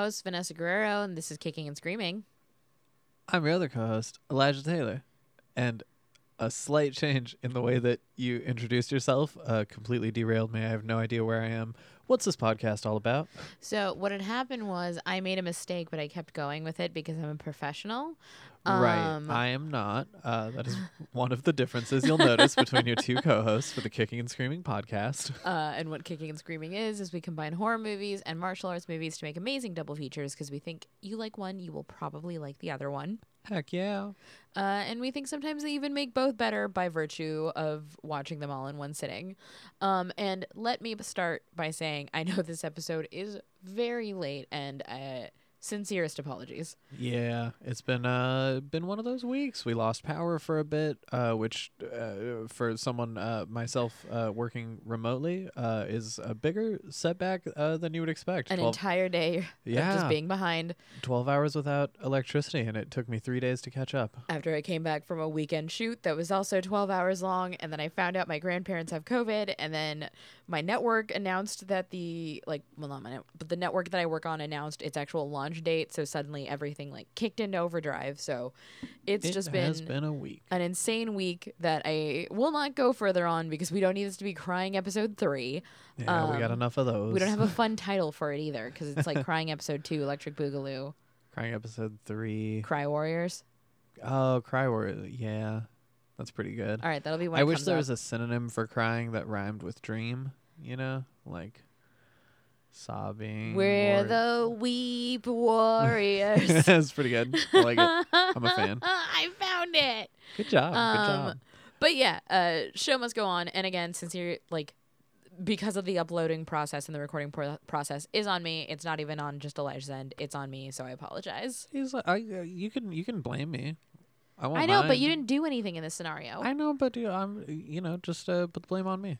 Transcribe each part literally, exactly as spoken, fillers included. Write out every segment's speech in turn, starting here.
co-host, Vanessa Guerrero, and this is Kicking and Screaming. I'm your other co-host, Elijah Taylor. And a slight change in the way that you introduced yourself uh, completely derailed me. I have no idea where I am. What's this podcast all about? So what had happened was I made a mistake, but I kept going with it because I'm a professional. Right. Um, I am not. Uh, that is one of the differences you'll notice between your two co-hosts for the Kicking and Screaming podcast. Uh, and what Kicking and Screaming is, is we combine horror movies and martial arts movies to make amazing double features because we think you like one, you will probably like the other one. Heck yeah. Uh, and we think sometimes they even make both better by virtue of watching them all in one sitting. Um, and let me start by saying I know this episode is very late and uh, sincerest apologies. Yeah, it's been uh, been one of those weeks. We lost power for a bit, uh, which uh, for someone, uh, myself, uh, working remotely uh, is a bigger setback uh, than you would expect. An twelve entire day yeah. of just being behind. twelve hours without electricity, and it took me three days to catch up. After I came back from a weekend shoot that was also twelve hours long, and then I found out my grandparents have COVID, and then my network announced that the, like, well, not my network, but the network that I work on announced its actual launch date, so suddenly everything like kicked into overdrive. So it's it just been, has been a week, an insane week that I will not go further on because we don't need this to be crying episode three. Yeah, um, we got enough of those. We don't have a fun title for it either because it's like crying episode two, Electric Boogaloo. Crying episode three, Cry Warriors. Oh, Cry Warriors. Yeah, that's pretty good. All right, that'll be one. I wish there up. was a synonym for crying that rhymed with dream. You know, like. Sobbing. We're the Weep Warriors. That's pretty good. I like it. I'm a fan. I found it. Good job. Um, good job. But yeah, uh, show must go on. And again, since you're like, because of the uploading process and the recording pro- process is on me. It's not even on just Elijah's end. It's on me, so I apologize. He's like, I, uh, you can you can blame me. I won't I know, mind. But you didn't do anything in this scenario. I know, but uh, I'm you know just uh, put the blame on me.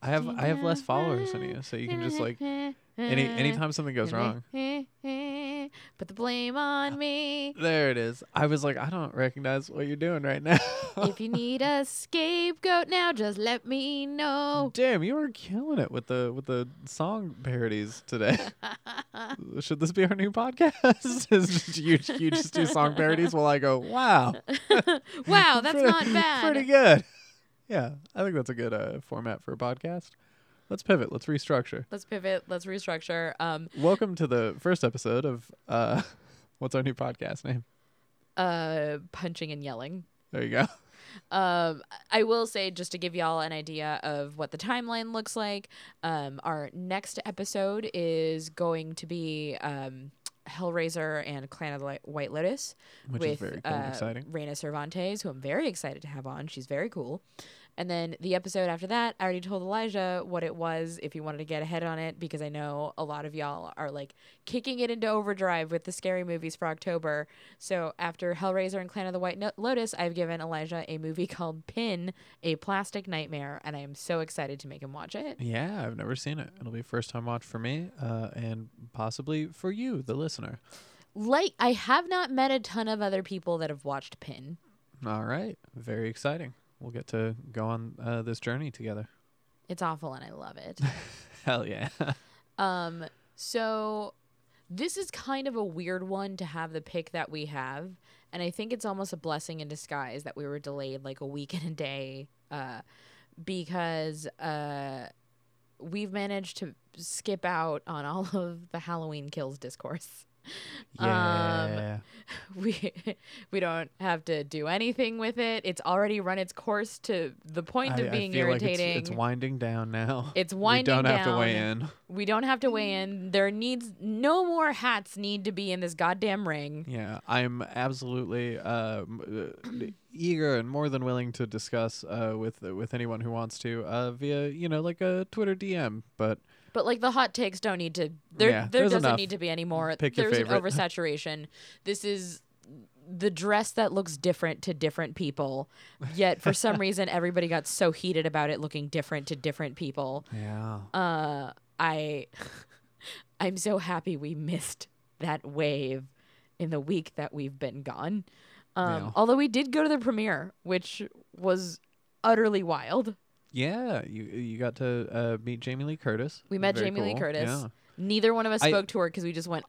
I have I have less followers than you, so you can just like any anytime something goes wrong. Put the blame on me. There it is. I was like, I don't recognize what you're doing right now. If you need a scapegoat now, just let me know. Damn, you are killing it with the with the song parodies today. Should this be our new podcast? It's just you, you just do song parodies while I go, wow. Wow, that's pretty, not bad. Pretty good. Yeah, I think that's a good uh, format for a podcast. Let's pivot. Let's restructure. Let's pivot. Let's restructure. Um, Welcome to the first episode of uh, what's our new podcast name? Uh, Punching and Yelling. There you go. Um, I will say, just to give y'all an idea of what the timeline looks like, um, our next episode is going to be um, Hellraiser and Clan of the White Lotus, which with is very cool uh, and exciting. Reina Cervantes, who I'm very excited to have on. She's very cool. And then the episode after that, I already told Elijah what it was if you wanted to get ahead on it, because I know a lot of y'all are like kicking it into overdrive with the scary movies for October. So after Hellraiser and Clan of the White no- Lotus, I've given Elijah a movie called Pin, A Plastic Nightmare, and I am so excited to make him watch it. Yeah, I've never seen it. It'll be a first time watch for me uh, and possibly for you, the listener. Like, I have not met a ton of other people that have watched Pin. All right. Very exciting. We'll get to go on uh, this journey together. It's awful, and I love it. Hell yeah. um. So this is kind of a weird one to have the pick that we have, and I think it's almost a blessing in disguise that we were delayed like a week and a day uh, because uh, we've managed to skip out on all of the Halloween Kills discourse. Yeah. Um, we we don't have to do anything with it. It's already run its course to the point I, of being I feel irritating. Like it's, it's winding down now. It's winding down. We don't down. have to weigh in. We don't have to weigh in. There needs no more hats need to be in this goddamn ring. Yeah, I'm absolutely uh, eager and more than willing to discuss uh, with uh, with anyone who wants to uh, via you know like a Twitter D M, but. But, like, the hot takes don't need to... There yeah, there doesn't enough. need to be any more. Pick there's your favorite. An oversaturation. This is the dress that looks different to different people, yet for some reason everybody got so heated about it looking different to different people. Yeah. Uh, I, I'm so happy we missed that wave in the week that we've been gone. Um, yeah. Although we did go to the premiere, which was utterly wild. Yeah, you you got to uh, meet Jamie Lee Curtis. We met Very Jamie cool. Lee Curtis. Yeah. Neither one of us I, spoke to her because we just went.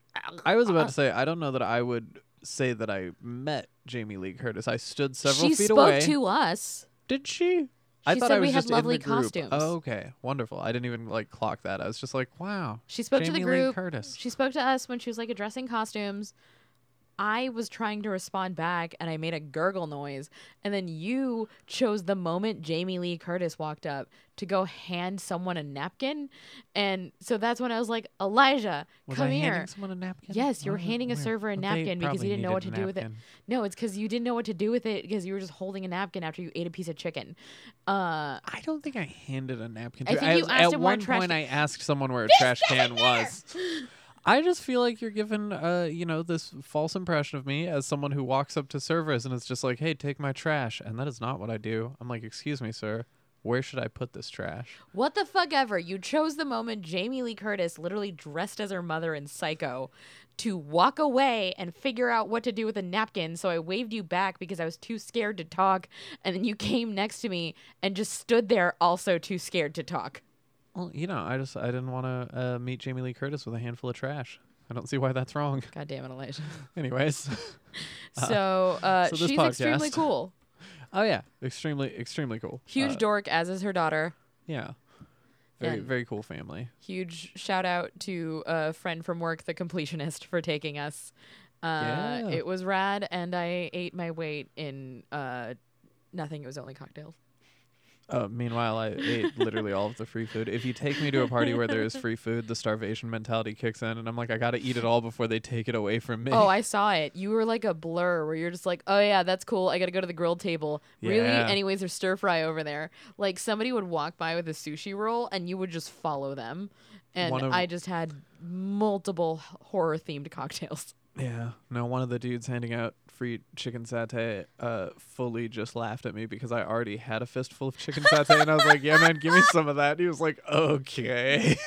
I was about to say, I don't know that I would say that I met Jamie Lee Curtis. I stood several she feet away. She spoke to us. Did she? She I thought said I was we just had lovely costumes. Oh, okay, wonderful. I didn't even like clock that. I was just like, wow. She spoke Jamie to the group. Lee Curtis. She spoke to us when she was like addressing costumes. I was trying to respond back, and I made a gurgle noise. And then you chose the moment Jamie Lee Curtis walked up to go hand someone a napkin. And so that's when I was like, Elijah, was come I here. Handing someone a napkin? Yes, you were oh, handing a server a napkin because you didn't know what to do with it. No, it's because you didn't know what to do with it because you were just holding a napkin after you ate a piece of chicken. Uh, I don't think I handed a napkin. To I think I, you asked at him one point, can. I asked someone where a this trash can was. I just feel like you're given, uh, you know, this false impression of me as someone who walks up to servers and is just like, hey, take my trash. And that is not what I do. I'm like, excuse me, sir. Where should I put this trash? What the fuck ever. You chose the moment Jamie Lee Curtis, literally dressed as her mother in Psycho, to walk away and figure out what to do with a napkin. So I waved you back because I was too scared to talk. And then you came next to me and just stood there also too scared to talk. Well, you know, I just I didn't want to uh, meet Jamie Lee Curtis with a handful of trash. I don't see why that's wrong. God damn it, Elijah. Anyways. uh, so, uh, so she's podcast. extremely cool. Oh, yeah. Extremely, extremely cool. Huge uh, dork, as is her daughter. Yeah. Very, and very cool family. Huge shout out to a friend from work, the Completionist, for taking us. Uh, yeah. It was rad, and I ate my weight in uh, nothing. It was only cocktails. Uh, meanwhile, I ate literally all of the free food. If you take me to a party where there is free food, the starvation mentality kicks in, and I'm like, I gotta eat it all before they take it away from me. Oh, I saw it. You were like a blur where you're just like, oh yeah, that's cool. I gotta go to the grilled table. Yeah. Really? Anyways, there's stir fry over there. Like somebody would walk by with a sushi roll, and you would just follow them. And of- I just had multiple horror-themed cocktails. Yeah. No, one of the dudes handing out free chicken satay uh, fully just laughed at me because I already had a fistful of chicken satay. And I was like, yeah, man, give me some of that. And he was like, okay.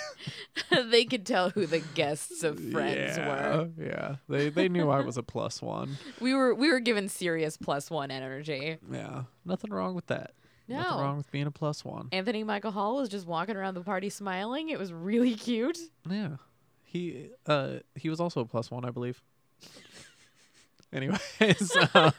They could tell who the guests of friends yeah, were. Yeah. They they knew I was a plus one. We were we were given serious plus one energy. Yeah. Nothing wrong with that. No. Nothing wrong with being a plus one. Anthony Michael Hall was just walking around the party smiling. It was really cute. Yeah. He uh he was also a plus one, I believe. Anyways, um,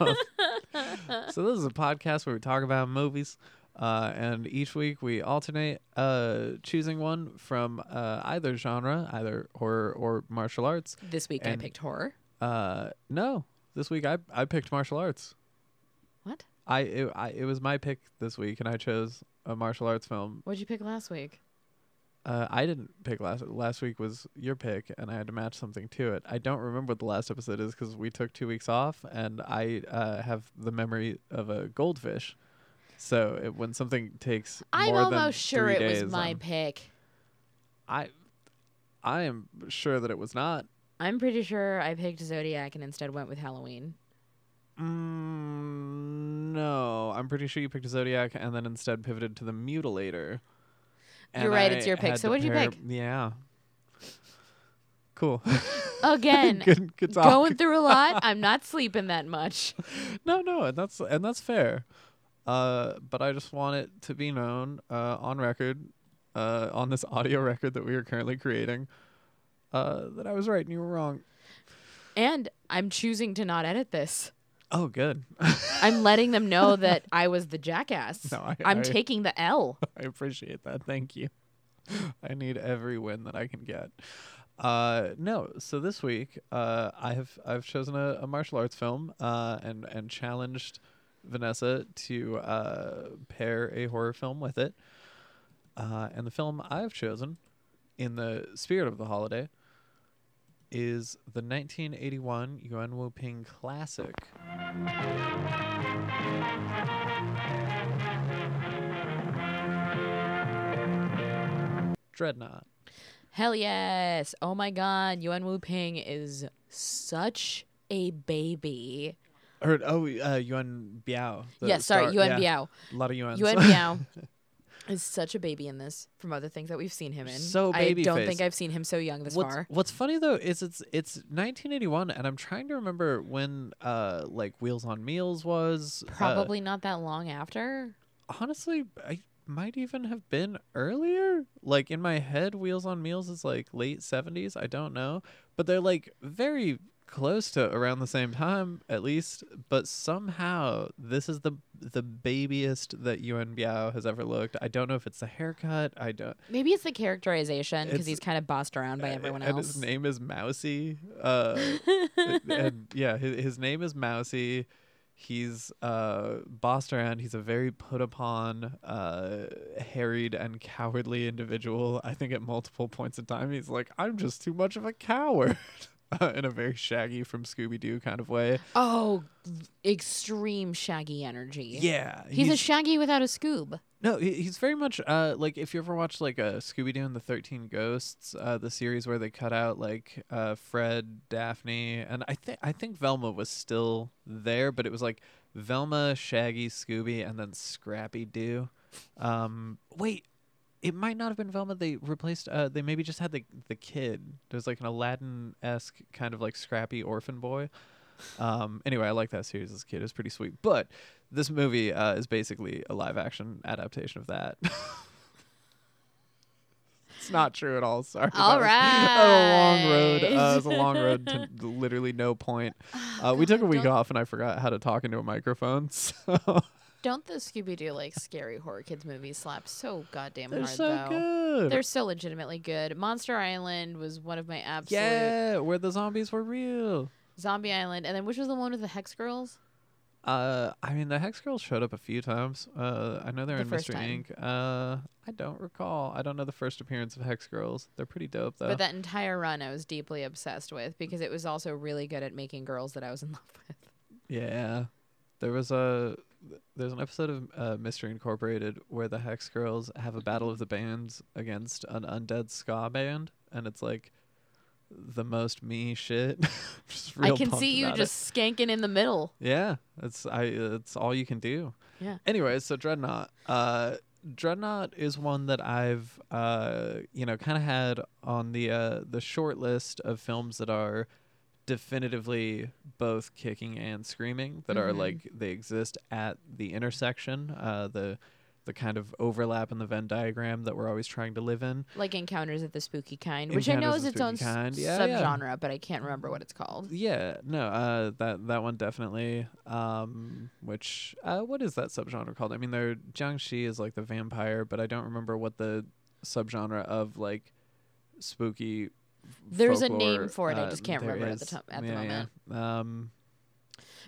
so this is a podcast where we talk about movies, uh, and each week we alternate uh, choosing one from uh, either genre, either horror or martial arts. This week and, I picked horror. Uh, no, this week I I picked martial arts. What? I it, I it was my pick this week, and I chose a martial arts film. What'd you pick last week? Uh, I didn't pick last last week was your pick, and I had to match something to it. I don't remember what the last episode is because we took two weeks off, and I uh, have the memory of a goldfish. So it, when something takes I'm more than three days, I'm almost sure it was my um, pick. I, I am sure that it was not. I'm pretty sure I picked Zodiac and instead went with Halloween. Mm, no, I'm pretty sure you picked Zodiac and then instead pivoted to The Mutilator. You're right, I it's your pick. So what'd you pick? Yeah. Cool. Again, good, good talk. Going through a lot. I'm not sleeping that much. No, no, and that's and that's fair. Uh, but I just want it to be known uh, on record, uh, on this audio record that we are currently creating, uh, that I was right and you were wrong. And I'm choosing to not edit this. Oh, good. I'm letting them know that I was the jackass. No, I, I'm I, taking the L. I appreciate that. Thank you. I need every win that I can get. Uh, no, so this week uh, I have I've chosen a, a martial arts film uh, and and challenged Vanessa to uh, pair a horror film with it. Uh, and the film I've chosen, in the spirit of the holiday, is the nineteen eighty-one Yuen Woo-ping classic. Dreadnought. Hell yes. Oh my god. Yuen Woo-ping is such a baby. I heard, oh, uh, Yuan Biao. Yeah, sorry, Yuan yeah. Biao. A lot of Yuans. Yuen Biao. Is such a baby in this from other things that we've seen him in. So baby I don't face. think I've seen him so young this what's, far. What's funny though is it's it's nineteen eighty-one, and I'm trying to remember when uh like Wheels on Meals was. Probably uh, not that long after. Honestly, I might even have been earlier. Like, in my head, Wheels on Meals is like late seventies. I don't know. But they're like very close to around the same time, at least. But somehow this is the the babiest that Yuan Biao has ever looked. I don't know if it's the haircut. I don't. Maybe it's the characterization, because he's kind of bossed around by uh, everyone else. And his name is Mousy. Uh, and yeah, his, his name is Mousy. He's uh, bossed around. He's a very put upon, uh, harried and cowardly individual. I think at multiple points in time, he's like, I'm just too much of a coward. Uh, in a very Shaggy from Scooby-Doo kind of way. Oh, extreme Shaggy energy. Yeah. He's, he's a Shaggy without a Scoob. No, he's very much uh, like, if you ever watch like a Scooby-Doo and the thirteen Ghosts, uh, the series where they cut out like uh, Fred, Daphne, and I think I think Velma was still there, but it was like Velma, Shaggy, Scooby, and then Scrappy-Doo. Um, wait. It might not have been Velma. They replaced, uh, they maybe just had the the kid. There's like an Aladdin-esque kind of like scrappy orphan boy. Um, anyway, I like that series as a kid. It was pretty sweet. But this movie uh, is basically a live action adaptation of that. It's not true at all. Sorry. All right. A long road. Uh, it's a long road to literally no point. Uh, we took a week off and I forgot how to talk into a microphone. So. Don't the Scooby-Doo, like, scary horror kids movies slap so goddamn They're hard, so though. They're so good. They're so legitimately good. Monster Island was one of my absolute... Yeah, where the zombies were real. Zombie Island. And then which was the one with the Hex Girls? Uh, I mean, the Hex Girls showed up a few times. Uh, I know they're the in Mystery Incorporated. Uh, I don't recall. I don't know the first appearance of Hex Girls. They're pretty dope, though. But that entire run I was deeply obsessed with, because it was also really good at making girls that I was in love with. Yeah. There was a... There's an episode of uh, Mystery Incorporated where the Hex Girls have a battle of the bands against an undead ska band, and it's like the most me shit. Just real I can see you just it. skanking in the middle. Yeah, that's I. That's all you can do. Yeah. Anyway, so Dreadnought. Uh, Dreadnought is one that I've uh, you know kind of had on the uh, the short list of films that are definitively both kicking and screaming, that mm-hmm. are like they exist at the intersection, uh the the kind of overlap in the Venn diagram that we're always trying to live in, like Encounters of the Spooky Kind, Encounters which I know is its own kind. Yeah, subgenre, yeah. But I can't remember what it's called. Yeah, no, uh that that one definitely. Um which uh what is that subgenre called? I mean, there Jiangxi is like the vampire, but I don't remember what the subgenre of like spooky There's folklore, a name for it. Uh, I just can't remember is. at the, to- at yeah, the moment. Yeah. Um,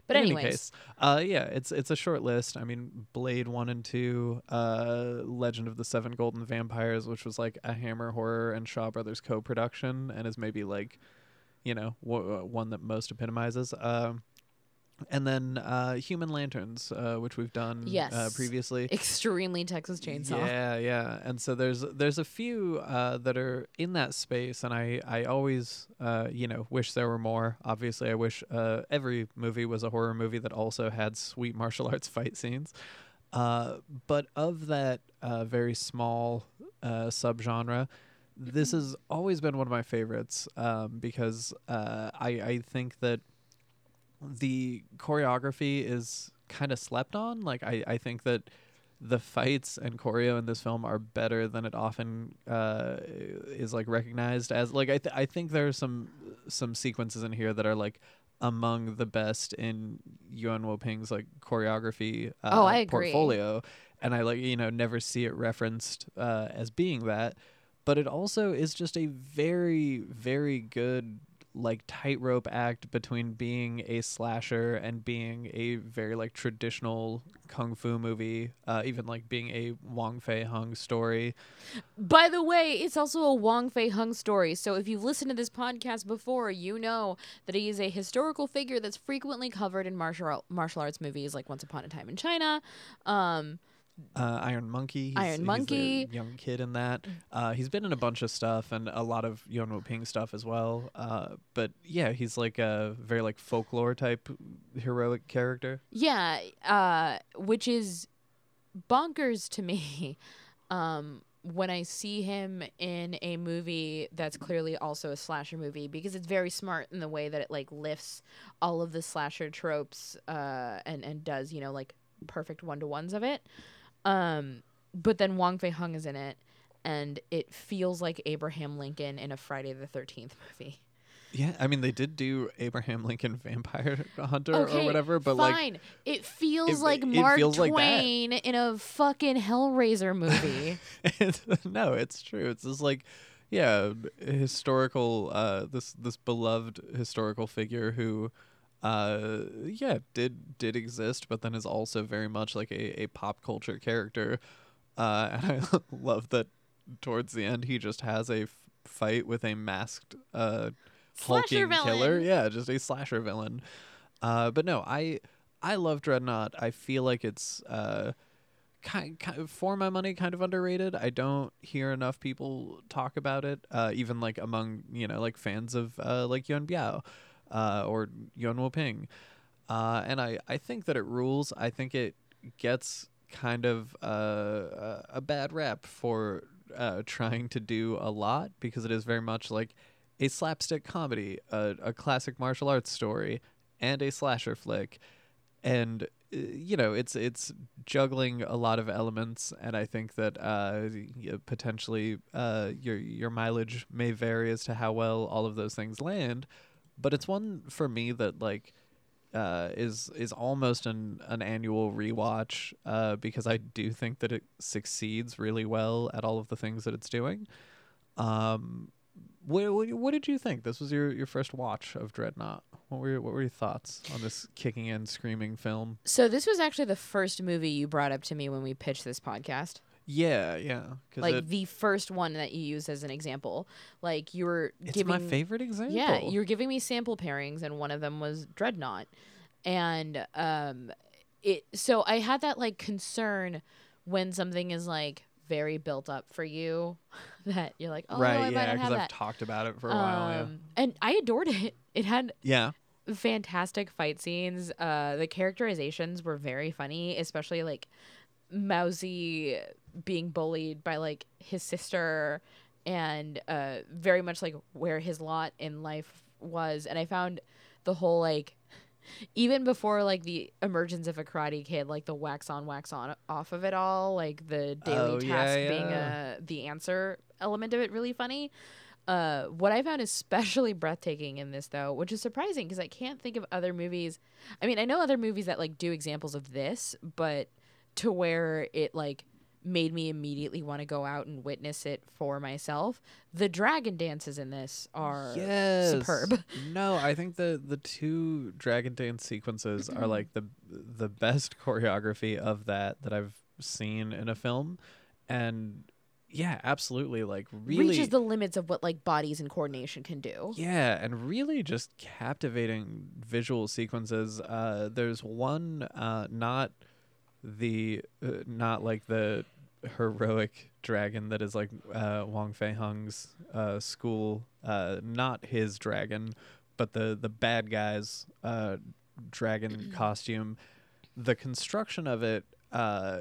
but anyways. Any case, uh, yeah, it's it's a short list. I mean, Blade one and two, uh, Legend of the Seven Golden Vampires, which was like a Hammer Horror and Shaw Brothers co-production, and is maybe like, you know, w- one that most epitomizes. Uh, and then uh, Human Lanterns, uh, which we've done yes. uh, previously. Extremely Texas Chainsaw. Yeah, yeah. And so there's there's a few uh, that are in that space, and I, I always, uh, you know, wish there were more. Obviously, I wish uh, every movie was a horror movie that also had sweet martial arts fight scenes. Uh, but of that uh, very small uh, subgenre, this has always been one of my favorites, um, because uh, I, I think that the choreography is kind of slept on. Like, I, I think that the fights and choreo in this film are better than it often uh, is like recognized as. Like, I th- I think there are some some sequences in here that are like among the best in Yuen Woo-ping's like choreography uh, oh, I agree. portfolio, and I like you know never see it referenced uh, as being that. But it also is just a very very good, like, tightrope act between being a slasher and being a very like traditional kung fu movie, uh, even like being a Wong Fei Hung story. By the way, it's also a Wong Fei Hung story. So if you've listened to this podcast before, you know that he is a historical figure that's frequently covered in martial martial arts movies, like Once Upon a Time in China. Um, Uh, Iron Monkey. He's, Iron Monkey. He's the young kid in that. Uh, he's been in a bunch of stuff and a lot of Yuen Woo-ping stuff as well. Uh, but yeah, he's like a very like folklore type heroic character. Yeah, uh, which is bonkers to me um, when I see him in a movie that's clearly also a slasher movie, because it's very smart in the way that it like lifts all of the slasher tropes uh, and, and does, you know, like perfect one-to-ones of it. Um, But then Wong Fei Hung is in it, and it feels like Abraham Lincoln in a Friday the thirteenth movie. Yeah, I mean, they did do Abraham Lincoln Vampire Hunter okay, or whatever, but fine. like... fine. It feels it, like it Mark feels Twain like in a fucking Hellraiser movie. it's, no, it's true. It's just like, yeah, historical, uh, this this beloved historical figure who, uh, yeah, did did exist, but then is also very much like a, a pop culture character. Uh, and I love that towards the end, he just has a f- fight with a masked... Uh, hulking killer, yeah, just a slasher villain. Uh, but no, I I love Dreadnought. I feel like it's uh, kind, kind for my money kind of underrated. I don't hear enough people talk about it, uh, even like among you know like fans of uh, like Yuan Biao uh, or Yuen Woo-ping. Uh, and I I think that it rules. I think it gets kind of uh, a bad rap for uh, trying to do a lot because it is very much like a slapstick comedy, a, a classic martial arts story, and a slasher flick. And, uh, you know, it's it's juggling a lot of elements, and I think that uh, potentially uh, your your mileage may vary as to how well all of those things land, but it's one for me that, like, uh, is is almost an, an annual rewatch uh, because I do think that it succeeds really well at all of the things that it's doing. Um... What, what what did you think? This was your, your first watch of Dreadnought. What were your, what were your thoughts on this kicking and screaming film? So this was actually the first movie you brought up to me when we pitched this podcast. Yeah, yeah. Like it, the first one that you used as an example. Like you were it's giving my favorite example. Yeah, you were giving me sample pairings, and one of them was Dreadnought, and um, it. So I had that like concern when something is like very built up for you that you're like, oh, right, no, I yeah, might not have I've that. Talked about it for a um, while. Yeah. And I adored it. It had yeah. fantastic fight scenes. Uh, the characterizations were very funny, especially like Mousy being bullied by like his sister and uh, very much like where his lot in life was. And I found the whole like, even before like the emergence of a Karate Kid, like the wax on wax on off of it all, like the daily oh, task yeah, yeah. being a, the answer element of it, really funny. Uh, what I found especially breathtaking in this, though, which is surprising because I can't think of other movies. I mean, I know other movies that like do examples of this, but to where it like made me immediately want to go out and witness it for myself. The dragon dances in this are yes. superb. No, I think the, the two dragon dance sequences are like the the best choreography of that that I've seen in a film, and yeah, absolutely, like really reaches the limits of what like bodies and coordination can do. Yeah, and really just captivating visual sequences. Uh, there's one uh, not the uh, not like the heroic dragon that is like uh, Wong Fei Hung's uh, school, uh, not his dragon, but the the bad guy's uh, dragon costume. The construction of it uh,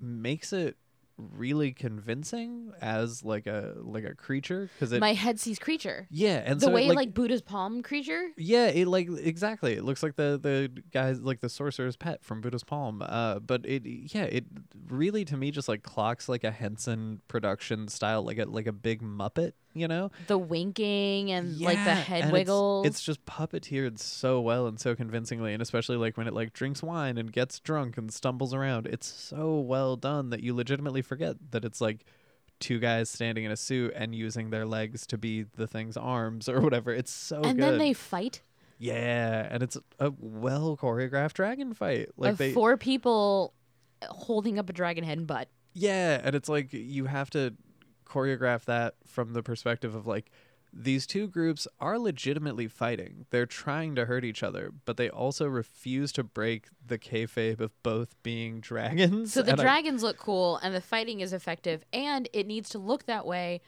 makes it really convincing as like a like a creature because my head sees creature. Yeah, and the so way it, like, like Buddha's palm creature. Yeah, it like exactly. It looks like the the guys like the sorcerer's pet from Buddha's palm. Uh, but it yeah it really to me just like clocks like a Henson production style like a like a big Muppet. You know the winking and yeah, like the head wiggles. It's, it's just puppeteered so well and so convincingly, and especially like when it like drinks wine and gets drunk and stumbles around. It's so well done that you legitimately forget that it's like two guys standing in a suit and using their legs to be the thing's arms or whatever. It's so and good. And then they fight. Yeah, and it's a well choreographed dragon fight. Like of they, four people holding up a dragon head and butt. Yeah, and it's like you have to choreograph that from the perspective of like these two groups are legitimately fighting. They're trying to hurt each other, but they also refuse to break the kayfabe of both being dragons. So the and dragons I... look cool and the fighting is effective, and it needs to look that way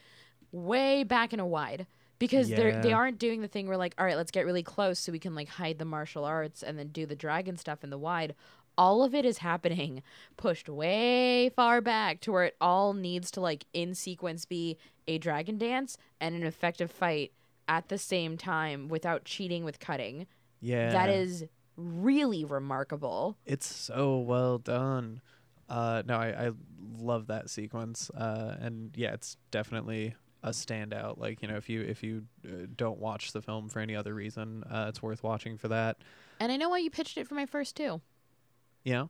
way back in a wide because yeah. they're they aren't doing the thing where like, all right, let's get really close so we can like hide the martial arts and then do the dragon stuff in the wide. All of it is happening pushed way far back to where it all needs to, like, in sequence be a dragon dance and an effective fight at the same time without cheating with cutting. Yeah. That is really remarkable. It's so well done. Uh, no, I, I love that sequence. Uh, and yeah, it's definitely a standout. Like, you know, if you if you uh, don't watch the film for any other reason, uh, it's worth watching for that. And I know why you pitched it for my first two. Yeah.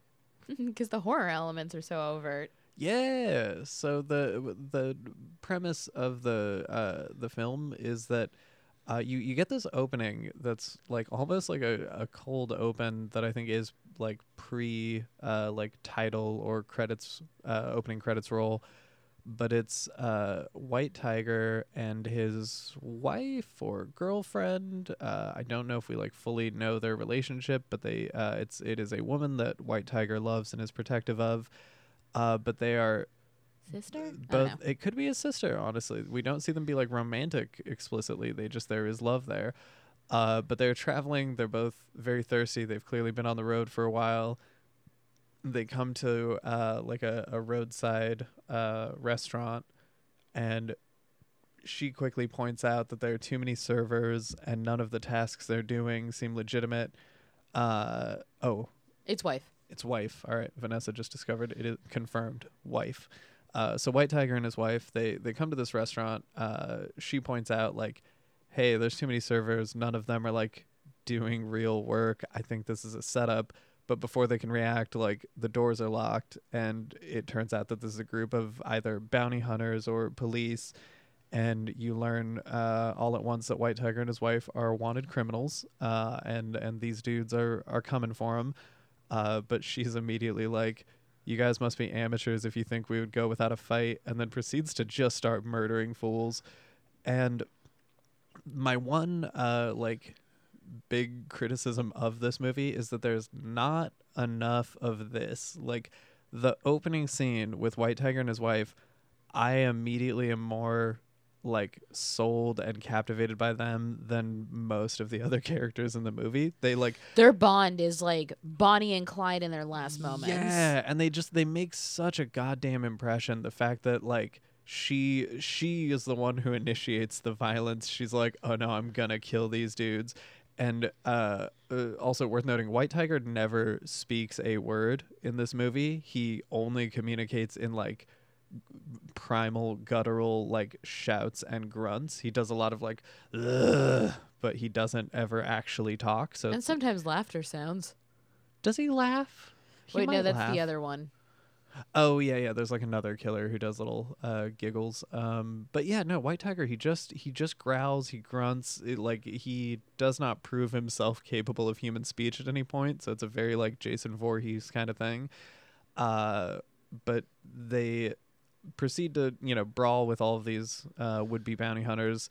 Because the horror elements are so overt. Yeah. So the the premise of the uh, the film is that uh, you you get this opening that's like almost like a, a cold open that I think is like pre uh, like title or credits uh, opening credits roll, but it's uh, White Tiger and his wife or girlfriend. Uh, I don't know if we like fully know their relationship, but they uh, it's it is a woman that White Tiger loves and is protective of. Uh, but they are sister. Both. Oh, no. It could be a sister. Honestly, we don't see them be like romantic explicitly. They just there is love there. Uh, but they're traveling. They're both very thirsty. They've clearly been on the road for a while. They come to uh, like a, a roadside uh, restaurant, and she quickly points out that there are too many servers and none of the tasks they're doing seem legitimate. Uh, oh, it's wife. It's wife. All right. Vanessa just discovered it is confirmed wife. Uh, so White Tiger and his wife, they, they come to this restaurant. Uh, she points out like, hey, there's too many servers. None of them are like doing real work. I think this is a setup. But before they can react, like the doors are locked. And it turns out that this is a group of either bounty hunters or police. And you learn uh, all at once that White Tiger and his wife are wanted criminals. Uh, and, and these dudes are, are coming for them. Uh, but she's immediately like, you guys must be amateurs if you think we would go without a fight, and then proceeds to just start murdering fools. And my one uh, like big criticism of this movie is that there's not enough of this. Like the opening scene with White Tiger and his wife, I immediately am more like sold and captivated by them than most of the other characters in the movie. They like their bond is like Bonnie and Clyde in their last moments. Yeah, and they just they make such a goddamn impression. The fact that like she she is the one who initiates the violence. She's like, oh no, I'm gonna kill these dudes. And uh, uh, also worth noting, White Tiger never speaks a word in this movie. He only communicates in like primal guttural like shouts and grunts. He does a lot of like ugh, but he doesn't ever actually talk. So and sometimes laughter sounds. Does he laugh? He wait no that's laugh. The other one. Oh yeah yeah there's like another killer who does little uh giggles. Um but yeah no White Tiger he just he just growls, he grunts, it, like he does not prove himself capable of human speech at any point. So it's a very like Jason Voorhees kind of thing. Uh but they proceed to, you know, brawl with all of these uh, would-be bounty hunters.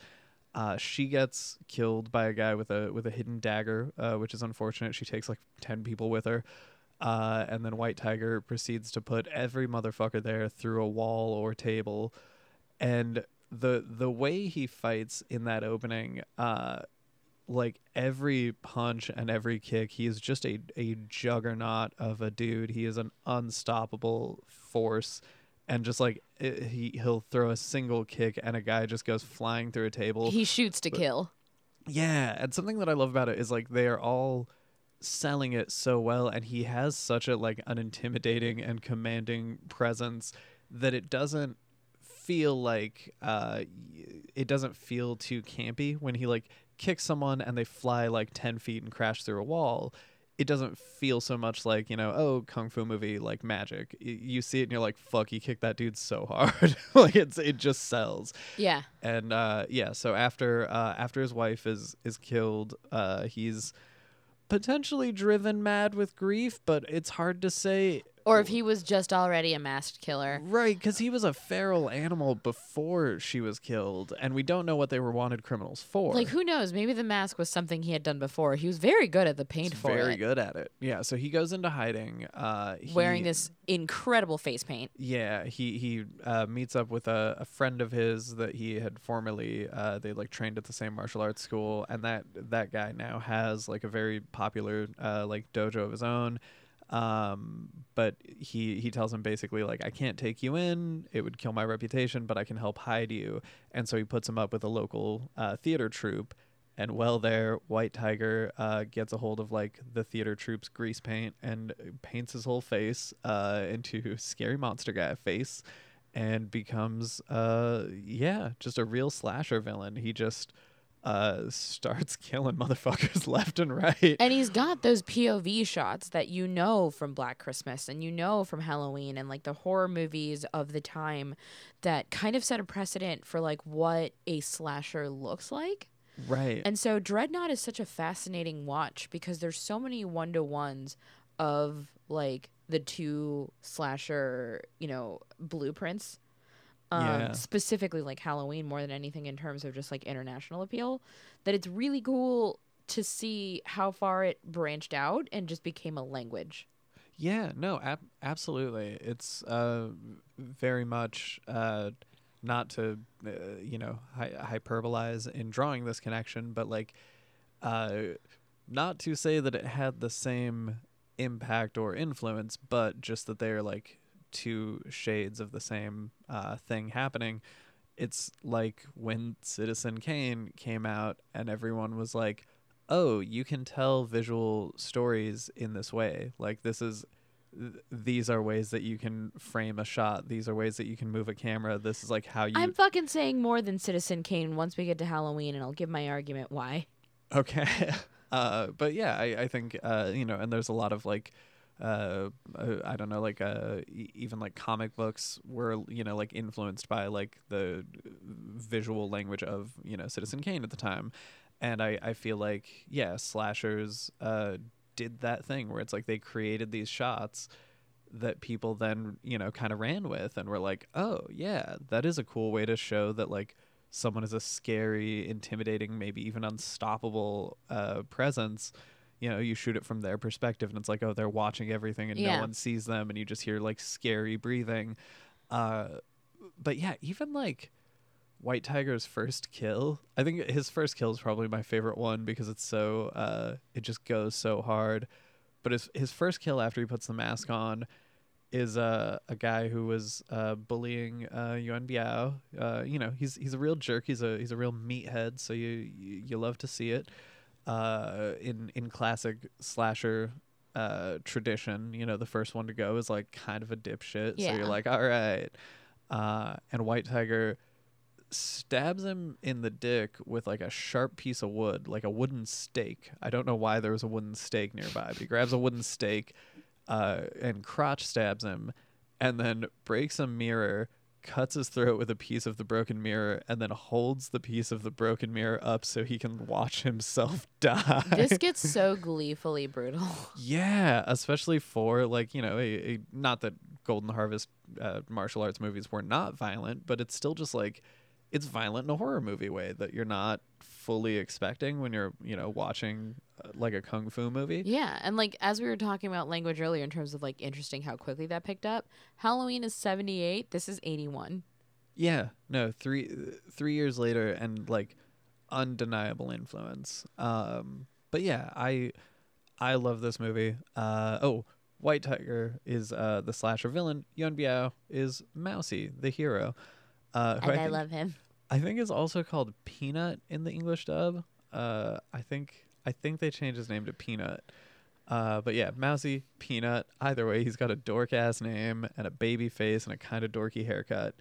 Uh, she gets killed by a guy with a with a hidden dagger, uh, which is unfortunate. She takes like ten people with her. Uh, and then White Tiger proceeds to put every motherfucker there through a wall or table. And the the way he fights in that opening, uh, like every punch and every kick, he is just a, a juggernaut of a dude. He is an unstoppable force. And just like it, he, he'll throw a single kick and a guy just goes flying through a table. He shoots to but, kill. Yeah. And something that I love about it is like they are all selling it so well. And he has such a like an intimidating and commanding presence that it doesn't feel like uh, it doesn't feel too campy when he like kicks someone and they fly like ten feet and crash through a wall. It doesn't feel so much like, you know, oh, Kung Fu movie, like magic. Y- you see it and you're like, fuck, he kicked that dude so hard. Like it's it just sells. Yeah. And uh, yeah, so after uh, after his wife is is killed, uh, he's potentially driven mad with grief, but it's hard to say. Or if he was just already a masked killer. Right, because he was a feral animal before she was killed, and we don't know what they were wanted criminals for. Like, who knows? Maybe the mask was something he had done before. He was very good at the paint He's for very it. Very good at it. Yeah, so he goes into hiding. Uh, he, Wearing this incredible face paint. Yeah, he, he uh, meets up with a, a friend of his that he had formerly, uh, they, like, trained at the same martial arts school, and that, that guy now has, like, a very popular, uh, like, dojo of his own. Um, but he, he tells him basically like, I can't take you in, it would kill my reputation, but I can help hide you. And so he puts him up with a local, uh, theater troupe And while there, White Tiger uh, gets a hold of like the theater troupe's grease paint and paints his whole face uh, into Scary Monster Guy face and becomes, uh, yeah, just a real slasher villain. He just uh, starts killing motherfuckers left and right. And he's got those P O V shots that you know from Black Christmas and you know from Halloween and like the horror movies of the time that kind of set a precedent for like what a slasher looks like. Right. And so Dreadnought is such a fascinating watch because there's so many one-to-ones of like the two slasher, you know, blueprints, um, yeah. specifically like Halloween more than anything in terms of just like international appeal, that it's really cool to see how far it branched out and just became a language. Yeah, no, ab- absolutely. It's uh, very much... Uh, not to, uh, you know, hi- hyperbolize in drawing this connection, but like, uh, not to say that it had the same impact or influence, but just that they're like two shades of the same uh, thing happening. It's like when Citizen Kane came out and everyone was like, oh, you can tell visual stories in this way. Like this is... these are ways that you can frame a shot. These are ways that you can move a camera. This is like how you... I'm fucking saying more than Citizen Kane once we get to Halloween, and I'll give my argument why. Okay. Uh, but yeah, I, I think, uh, you know, and there's a lot of like, uh, I don't know, like uh, even like comic books were, you know, like influenced by like the visual language of, you know, Citizen Kane at the time. And I, I feel like, yeah, slashers... Uh, did that thing where it's like they created these shots that people then, you know, kind of ran with and were like, oh yeah, that is a cool way to show that like someone is a scary, intimidating, maybe even unstoppable uh presence. You know, you shoot it from their perspective and it's like, oh, they're watching everything and yeah. no one sees them and you just hear like scary breathing. Uh but yeah, even like White Tiger's first kill, I think his first kill is probably my favorite one because it's so uh it just goes so hard. But his his first kill after he puts the mask on is uh, a guy who was uh bullying uh Yuan Biao. Uh you know, he's he's a real jerk, he's a he's a real meathead, so you you, you love to see it. Uh in in classic slasher uh tradition, you know, the first one to go is like kind of a dipshit. Yeah. So you're like, all right. Uh and White Tiger stabs him in the dick with like a sharp piece of wood, like a wooden stake. I don't know why there was a wooden stake nearby, but he grabs a wooden stake uh and crotch stabs him and then breaks a mirror, cuts his throat with a piece of the broken mirror, and then holds the piece of the broken mirror up so he can watch himself die. This gets so gleefully brutal. Yeah, especially for like, you know, a, a not that Golden Harvest uh, martial arts movies were not violent, but it's still just like it's violent in a horror movie way that you're not fully expecting when you're, you know, watching uh, like a kung fu movie. Yeah. And like, as we were talking about language earlier in terms of like interesting how quickly that picked up, Halloween is seventy-eight. This is eighty-one. Yeah. No, three, three years later and like undeniable influence. Um, but yeah, I, I love this movie. Uh, oh, White Tiger is uh, the slasher villain. Yuen Biao is Mousy, the hero. Uh, and I, I think, love him. I think is also called Peanut in the English dub. Uh, I think I think they changed his name to Peanut. Uh, but yeah, Mousy, Peanut. Either way, he's got a dork ass name and a baby face and a kind of dorky haircut.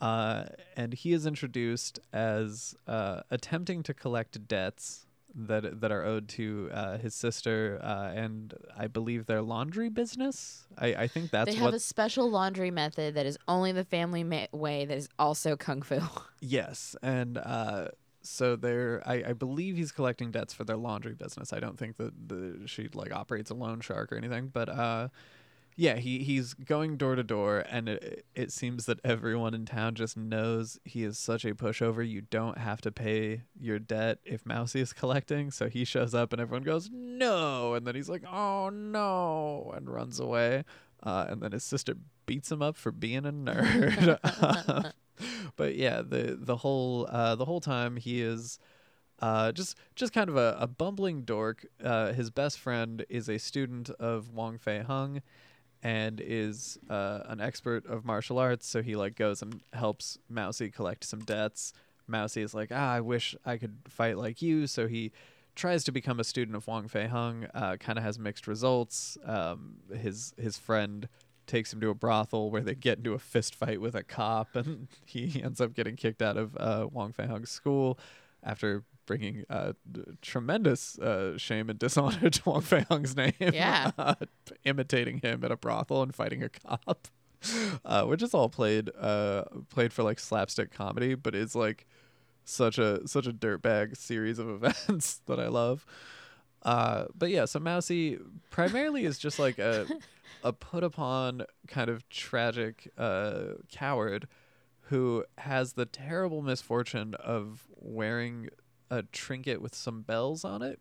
Uh, and he is introduced as uh, attempting to collect debts that that are owed to uh, his sister uh, and I believe their laundry business. I, I think that's what... They have what... a special laundry method that is only the family ma- way that is also kung fu. Yes, and uh, so they're... I, I believe he's collecting debts for their laundry business. I don't think that the, she like operates a loan shark or anything, but uh, yeah, he, he's going door to door and it, it seems that everyone in town just knows he is such a pushover. You don't have to pay your debt if Mousy is collecting. So he shows up and everyone goes, no. And then he's like, oh no, and runs away. Uh, and then his sister beats him up for being a nerd. But yeah, the, the whole, uh, the whole time he is, Uh, just just kind of a, a bumbling dork. Uh, his best friend is a student of Wong Fei Hung and is uh, an expert of martial arts. So he like goes and helps Mousy collect some debts. Mousy is like, ah, I wish I could fight like you. So he tries to become a student of Wong Fei Hung, uh, kind of has mixed results. Um, his his friend takes him to a brothel where they get into a fist fight with a cop, and he ends up getting kicked out of uh, Wong Fei Hung's school after bringing uh, d- tremendous uh, shame and dishonor to Wong Fei Hung's name. Yeah. uh, imitating him at a brothel and fighting a cop. Uh, which is all played uh, played for like slapstick comedy, but it's like such a such a dirtbag series of events that I love. Uh, but yeah, so Mousy primarily is just like a a put upon kind of tragic uh, coward who has the terrible misfortune of wearing a trinket with some bells on it.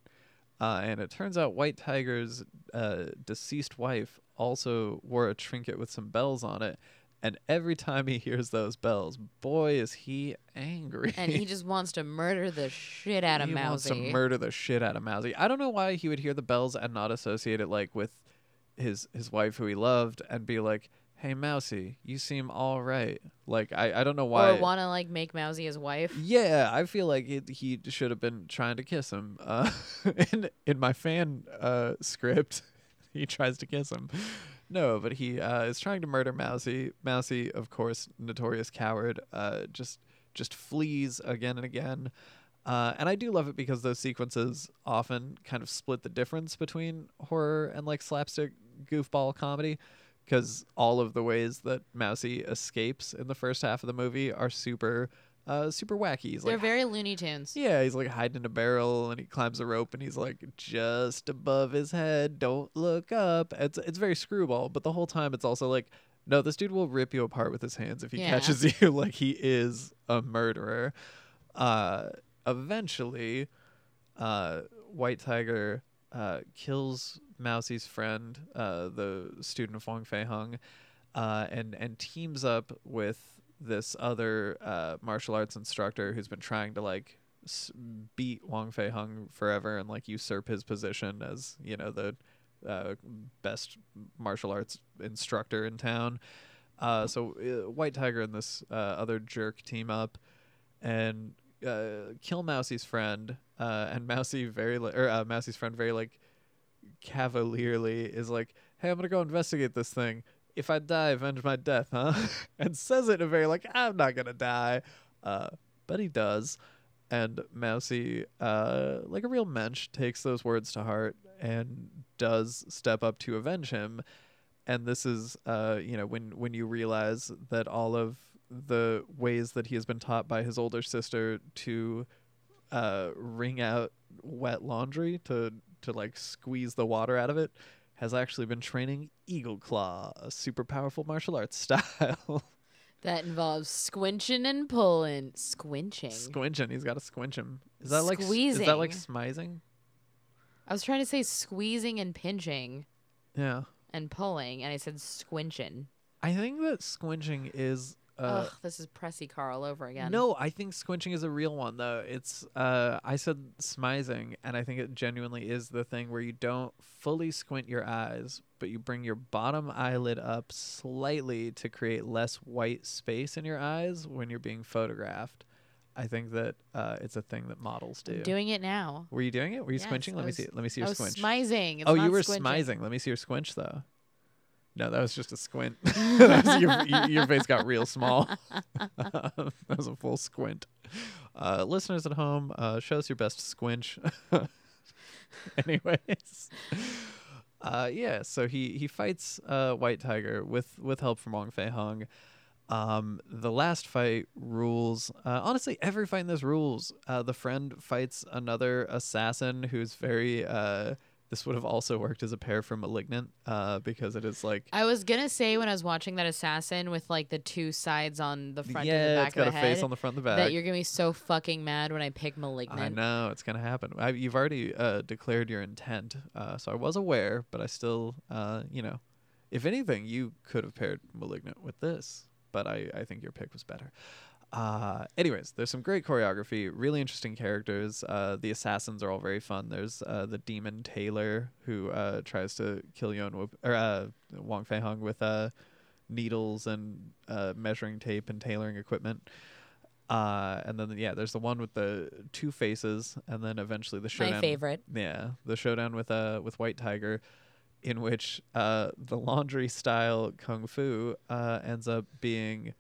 Uh, and it turns out White Tiger's uh, deceased wife also wore a trinket with some bells on it, and every time he hears those bells, boy is he angry. And he just wants to murder the shit out of Mousy. He wants to murder the shit out of Mousy. I don't know why he would hear the bells and not associate it like with his his wife who he loved and be like, hey Mousy, you seem all right. Like I, I don't know why. Or want to like make Mousy his wife. Yeah, I feel like it, he should have been trying to kiss him. Uh, in in my fan uh, script. He tries to kiss him. No, but he uh, is trying to murder Mousy. Mousy, of course, notorious coward, uh, just just flees again and again. Uh, and I do love it because those sequences often kind of split the difference between horror and like slapstick goofball comedy, because all of the ways that Mousy escapes in the first half of the movie are super... Uh, super wacky. He's They're like, very Looney Tunes. Yeah, he's like hiding in a barrel, and he climbs a rope, and he's like just above his head. Don't look up. It's it's very screwball, but the whole time it's also like, no, this dude will rip you apart with his hands if he yeah. catches you. Like he is a murderer. Uh, eventually, uh, White Tiger uh, kills Mousy's friend, uh, the student of Wong Fei Hung, uh, and and teams up with this other uh, martial arts instructor who's been trying to like s- beat Wong Fei Hung forever and like usurp his position as, you know, the uh, best martial arts instructor in town. Uh, so uh, White Tiger and this uh, other jerk team up and uh, kill Mousy's friend. Uh, and Mousy very li- or uh, Mousy's friend very like cavalierly is like, "Hey, I'm gonna go investigate this thing. If I die, avenge my death, huh?" And says it in a very, like, I'm not going to die. Uh, but he does. And Mousy, uh, like a real mensch, takes those words to heart and does step up to avenge him. And this is, uh, you know, when, when you realize that all of the ways that he has been taught by his older sister to uh, wring out wet laundry, to, to, like, squeeze the water out of it, has actually been training Eagle Claw, a super powerful martial arts style. That involves squinching and pulling. Squinching. Squinching. He's got to squinch him. Is that squeezing. like Is that like smizing? I was trying to say squeezing and pinching. Yeah. And pulling, and I said squinching. I think that squinching is... Uh, Ugh, this is Pressy Car all over again. No, I think squinching is a real one, though. It's uh, I said smizing, and I think it genuinely is the thing where you don't fully squint your eyes, but you bring your bottom eyelid up slightly to create less white space in your eyes when you're being photographed. I think that uh, it's a thing that models do. I'm doing it now. Were you doing it? Were you yes, squinching? Let was, me see. Let me see your I was squinch. Smizing. It's oh, you were squinching. smizing. Let me see your squinch, though. No, that was just a squint. your, your face got real small. That was a full squint. Uh, listeners at home, uh, show us your best squinch. Anyways. Uh, yeah, so he, he fights uh, White Tiger with, with help from Wong Fei Hung. Um, the last fight rules. Uh, honestly, every fight in this rules. Uh, the friend fights another assassin who's very... Uh, This would have also worked as a pair for Malignant uh, because it is like... I was going to say when I was watching that assassin with like the two sides on the front yeah, and the back of the head... Yeah, it's got a face on the front and the back. That you're going to be so fucking mad when I pick Malignant. I know, it's going to happen. I, you've already uh, declared your intent, uh, so I was aware, but I still, uh, you know... If anything, you could have paired Malignant with this, but I, I think your pick was better. Uh, anyways, there's some great choreography, really interesting characters. Uh, the assassins are all very fun. There's uh, the demon Taylor who uh, tries to kill Yuen Woo- or, uh, Wong Fei Hung with uh, needles and uh, measuring tape and tailoring equipment. Uh, and then, yeah, there's the one with the two faces, and then eventually the showdown. My favorite. Yeah, the showdown with uh with White Tiger, in which uh the laundry style kung fu uh ends up being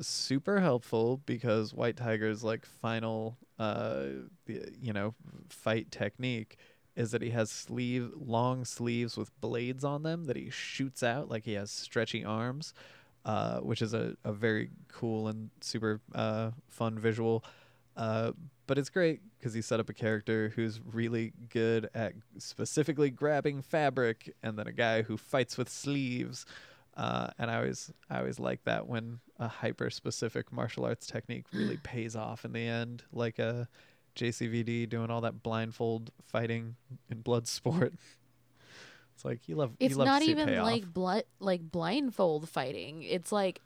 super helpful because White Tiger's like final uh you know fight technique is that he has sleeve long sleeves with blades on them that he shoots out, like he has stretchy arms, uh which is a, a very cool and super uh fun visual. Uh, but it's great because he set up a character who's really good at specifically grabbing fabric, and then a guy who fights with sleeves. Uh, and I always, I always like that when a hyper-specific martial arts technique really pays off in the end, like a J C V D doing all that blindfold fighting in Bloodsport. It's like you love. It's you love not to see even payoff. like blood, like blindfold fighting. It's like,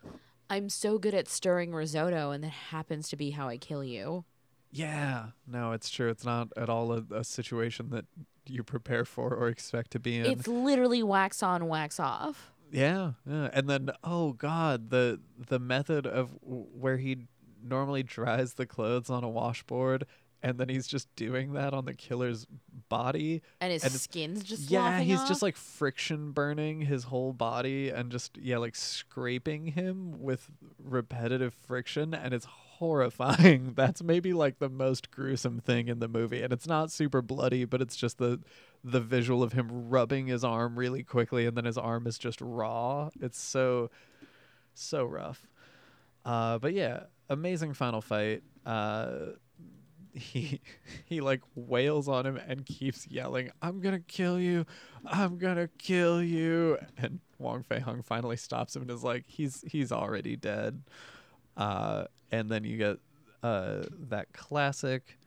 I'm so good at stirring risotto, and that happens to be how I kill you. Yeah. No, it's true. It's not at all a, a situation that you prepare for or expect to be in. It's literally wax on, wax off. Yeah. yeah. And then, oh, God, the the method of w- where he normally dries the clothes on a washboard, and then he's just doing that on the killer's body. And his and skin's just Yeah, he's off. just like friction burning his whole body and just, yeah, like scraping him with repetitive friction. And it's horrifying. That's maybe like the most gruesome thing in the movie. And it's not super bloody, but it's just the the visual of him rubbing his arm really quickly. And then his arm is just raw. It's so, so rough. Uh, but yeah, amazing final fight. Uh He he like wails on him and keeps yelling, "I'm gonna kill you, I'm gonna kill you." And Wong Fei Hung finally stops him and is like, "He's he's already dead." Uh, and then you get uh that classic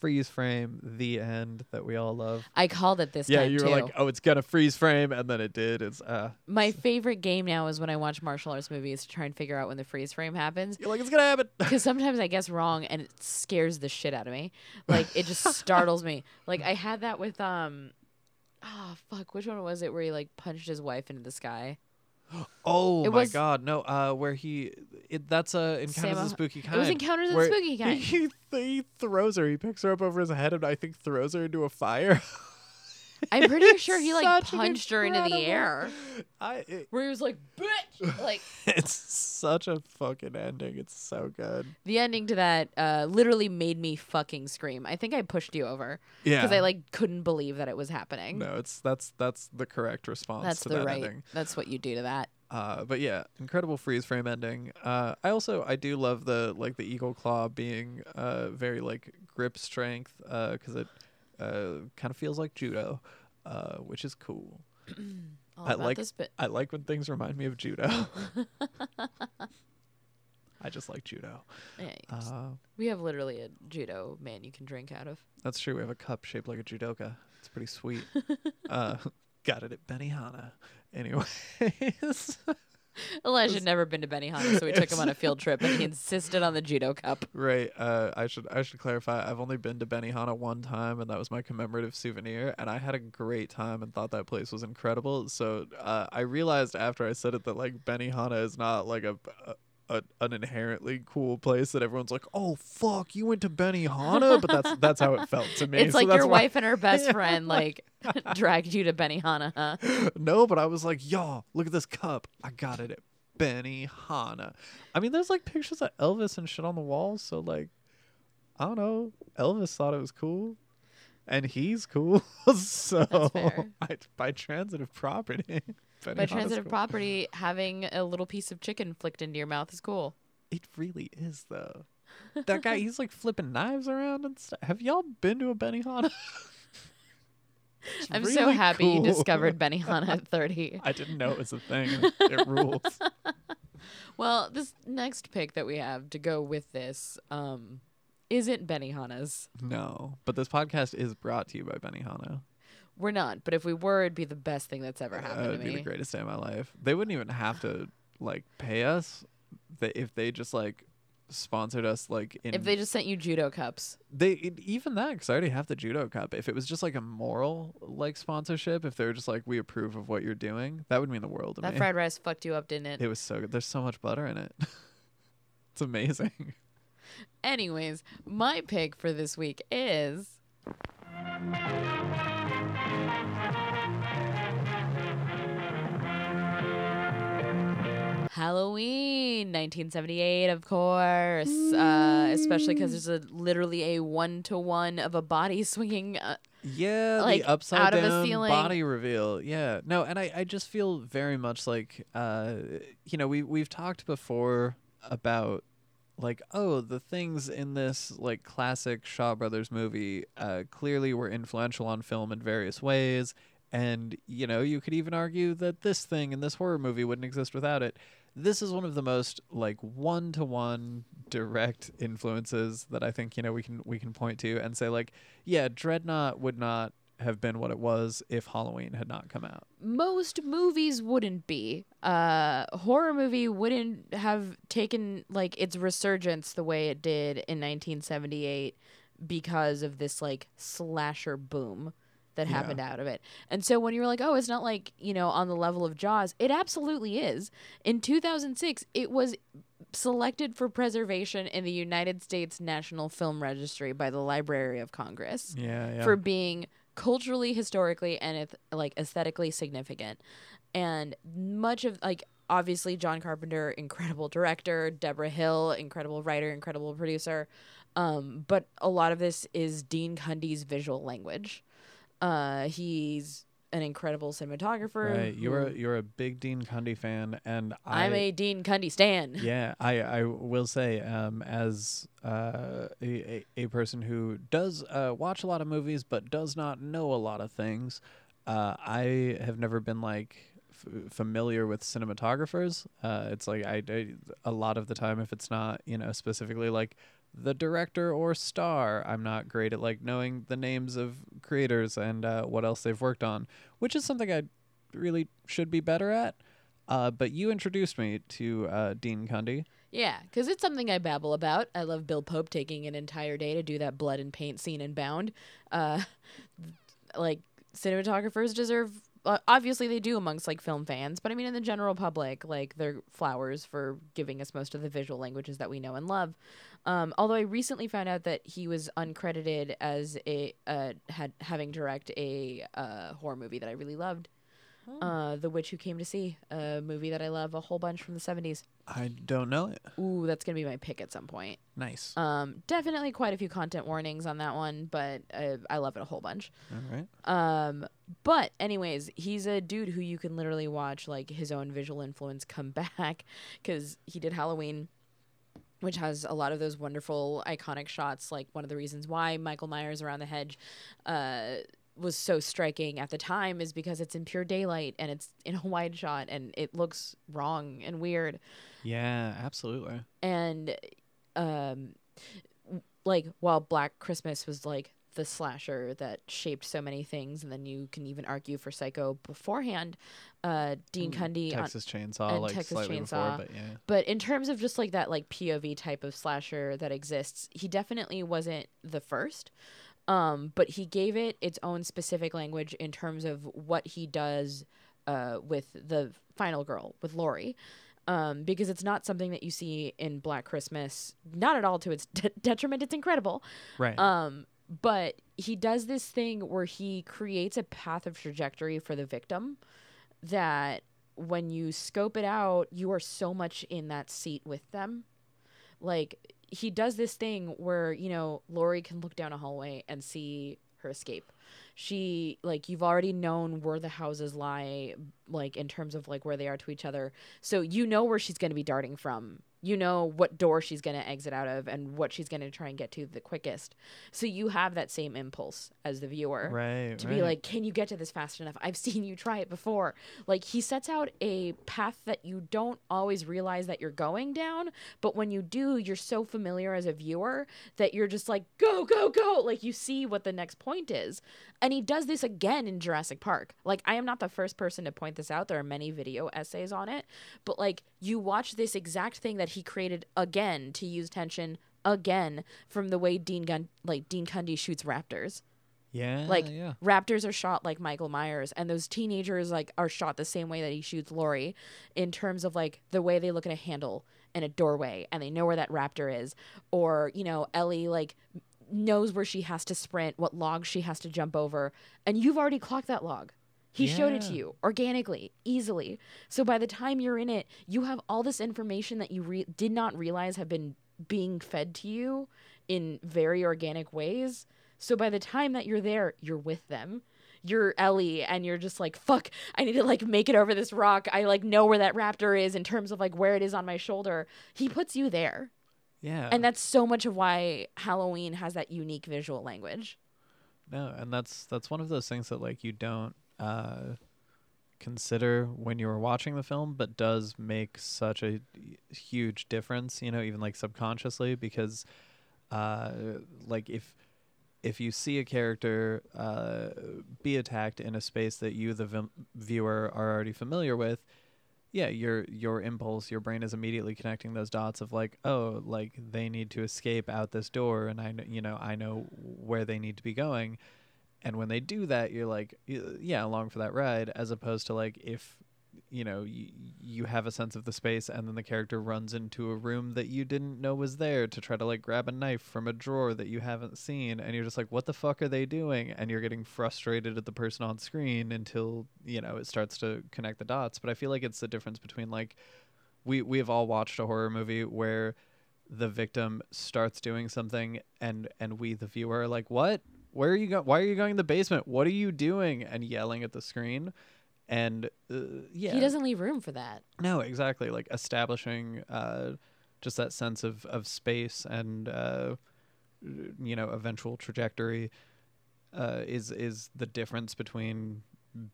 freeze frame, the end that we all love. I called it this. Yeah, time you were too. Like, "Oh, it's gonna freeze frame," and then it did. It's uh. My favorite game now is when I watch martial arts movies to try and figure out when the freeze frame happens. You're like, "It's gonna happen," because sometimes I guess wrong and it scares the shit out of me. Like it just startles me. Like I had that with um, oh fuck, which one was it where he like punched his wife into the sky? Oh it my was, god, no, uh, where he, it, that's uh, Encounters of the Spooky Kind. It was Encounters of the Spooky Kind. He, he, he throws her, he picks her up over his head and I think throws her into a fire. I'm pretty sure he like punched her into the air. I, it, where he was like, "Bitch!" Like, it's such a fucking ending, it's so good. The ending to that uh, literally made me fucking scream. I think I pushed you over. Yeah. Because I like couldn't believe that it was happening. No, it's that's that's the correct response that's to the that right, ending. That's what you do to that. Uh, but yeah, incredible freeze frame ending. Uh, I also I do love the like the Eagle Claw being uh, very like grip strength because uh, it. Uh, kind of feels like judo, uh, which is cool. I like this bit. I like when things remind me of judo. I just like judo. Yeah, just, uh, we have literally a judo man you can drink out of. That's true. We have a cup shaped like a judoka. It's pretty sweet. uh, got it at Benihana. Anyways. Elijah had never been to Benihana, so we took him on a field trip, and he insisted on the judo cup. Right. Uh, I should I should clarify. I've only been to Benihana one time, and that was my commemorative souvenir. And I had a great time and thought that place was incredible. So uh, I realized after I said it that like Benihana is not like a, a an inherently cool place that everyone's like, "Oh fuck, you went to Benihana," but that's that's how it felt to me. It's so like your why. wife and her best friend like. dragged you to Benihana, huh? No, but I was like, "Y'all, look at this cup. I got it at Benihana." I mean, there's like pictures of Elvis and shit on the walls, so like, I don't know. Elvis thought it was cool, and he's cool, so I, by transitive property, Benihana's by transitive cool. property, having a little piece of chicken flicked into your mouth is cool. It really is, though. That guy, he's like flipping knives around and stuff. Have y'all been to a Benihana? It's I'm really so happy cool. you discovered Benihana at thirty. I didn't know it was a thing. It rules. Well, this next pick that we have to go with this um, isn't Benihana's. No, but this podcast is brought to you by Benihana. We're not, but if we were, it'd be the best thing that's ever happened uh, to me. It would be the greatest day of my life. They wouldn't even have to like pay us if they just like sponsored us like in if they just sent you judo cups. They it, even that, because I already have the judo cup. If it was just like a moral like sponsorship, if they were just like, "We approve of what you're doing," that would mean the world to that me. That fried rice fucked you up, didn't it? It was so good. There's so much butter in it. It's amazing. Anyways, my pick for this week is... Halloween, nineteen seventy-eight, of course. Mm. Uh, especially because there's a literally a one-to-one of a body swinging uh, yeah, like, the upside down body reveal. Yeah. No, and I, I just feel very much like, uh, you know, we, we've talked before about, like, oh, the things in this, like, classic Shaw Brothers movie uh, clearly were influential on film in various ways. And, you know, you could even argue that this thing in this horror movie wouldn't exist without it. This is one of the most, like, one-to-one direct influences that I think, you know, we can we can point to and say, like, yeah, Dreadnought would not have been what it was if Halloween had not come out. Most movies wouldn't be. Uh, horror movie wouldn't have taken, like, its resurgence the way it did in nineteen seventy-eight because of this, like, slasher boom that happened yeah. out of it. And so when you were like, oh, it's not like, you know, on the level of Jaws, it absolutely is. In two thousand six, it was selected for preservation in the United States National Film Registry by the Library of Congress yeah, yeah. for being culturally, historically, and eth- like aesthetically significant. And much of, like, obviously John Carpenter, incredible director, Deborah Hill, incredible writer, incredible producer. Um, but a lot of this is Dean Cundey's visual language. Uh, he's an incredible cinematographer. Right. You're a, you're a big Dean Cundey fan, and I, I'm a Dean Cundey stan. Yeah, I, I will say, um, as uh, a a person who does uh, watch a lot of movies but does not know a lot of things, uh, I have never been like f- familiar with cinematographers. Uh, it's like I, I a lot of the time, if it's not, you know, specifically like the director or star, I'm not great at like knowing the names of creators and uh, what else they've worked on, which is something I really should be better at. Uh, but you introduced me to uh, Dean Cundey. Yeah, because it's something I babble about. I love Bill Pope taking an entire day to do that blood and paint scene in Bound. Uh, like cinematographers deserve, uh, obviously they do amongst like film fans, but I mean in the general public, like they're flowers for giving us most of the visual languages that we know and love. Um, although I recently found out that he was uncredited as a uh, had having direct a uh, horror movie that I really loved, oh. uh, The Witch Who Came to See, a movie that I love a whole bunch from the seventies. I don't know it. Ooh, that's gonna be my pick at some point. Nice. Um, definitely quite a few content warnings on that one, but I, I love it a whole bunch. All right. Um, but anyways, he's a dude who you can literally watch like his own visual influence come back, because he did Halloween, which has a lot of those wonderful, iconic shots. Like, one of the reasons why Michael Myers Around the Hedge uh, was so striking at the time is because it's in pure daylight and it's in a wide shot and it looks wrong and weird. Yeah, absolutely. And, um, like, while Black Christmas was, like, the slasher that shaped so many things, and then you can even argue for Psycho beforehand, uh, Dean Cundey, Texas Chainsaw, and like Texas Chainsaw, before, but yeah. But in terms of just like that like P O V type of slasher that exists, he definitely wasn't the first, um, but he gave it its own specific language in terms of what he does uh, with the final girl, with Laurie. Um, because it's not something that you see in Black Christmas, not at all to its de- detriment. It's incredible. Right. Um, But he does this thing where he creates a path of trajectory for the victim that when you scope it out, you are so much in that seat with them. Like, he does this thing where, you know, Laurie can look down a hallway and see her escape. She, like, you've already known where the houses lie, like, in terms of, like, where they are to each other. So you know where she's going to be darting from. You know what door she's going to exit out of and what she's going to try and get to the quickest. So you have that same impulse as the viewer. Right, to right. be like, can you get to this fast enough? I've seen you try it before. Like, he sets out a path that you don't always realize that you're going down. But when you do, you're so familiar as a viewer that you're just like, go, go, go. Like, you see what the next point is. And he does this again in Jurassic Park. Like, I am not the first person to point this out. There are many video essays on it. But, like, you watch this exact thing that he created again to use tension again from the way Dean Gun- like Dean Cundey shoots raptors. Yeah, like yeah. Raptors are shot like Michael Myers, and those teenagers like are shot the same way that he shoots Laurie in terms of like the way they look at a handle and a doorway and they know where that raptor is. Or, you know, Ellie, like, knows where she has to sprint, what log she has to jump over. And you've already clocked that log. He yeah. showed it to you organically, easily. So by the time you're in it, you have all this information that you re- did not realize have been being fed to you in very organic ways. So by the time that you're there, you're with them. You're Ellie and you're just like, fuck, I need to like make it over this rock. I like know where that raptor is in terms of like where it is on my shoulder. He puts you there. Yeah. And that's so much of why Halloween has that unique visual language. No, and that's that's one of those things that like you don't uh, consider when you were watching the film, but does make such a huge difference, you know, even like subconsciously, because uh, like if if you see a character uh, be attacked in a space that you, the v- viewer, are already familiar with, yeah, your your impulse, your brain is immediately connecting those dots of like, oh, like they need to escape out this door, and I, you know, I know where they need to be going. And when they do that, you're like, yeah, along for that ride, as opposed to like if, you know, y- you have a sense of the space and then the character runs into a room that you didn't know was there to try to like grab a knife from a drawer that you haven't seen. And you're just like, what the fuck are they doing? And you're getting frustrated at the person on screen until, you know, it starts to connect the dots. But I feel like it's the difference between like we we've all watched a horror movie where the victim starts doing something and and we, the viewer, are like, what? Where are you going? Why are you going in the basement? What are you doing? And yelling at the screen. And uh, yeah, he doesn't leave room for that. No, exactly. Like establishing uh, just that sense of, of space and, uh, you know, eventual trajectory uh, is, is the difference between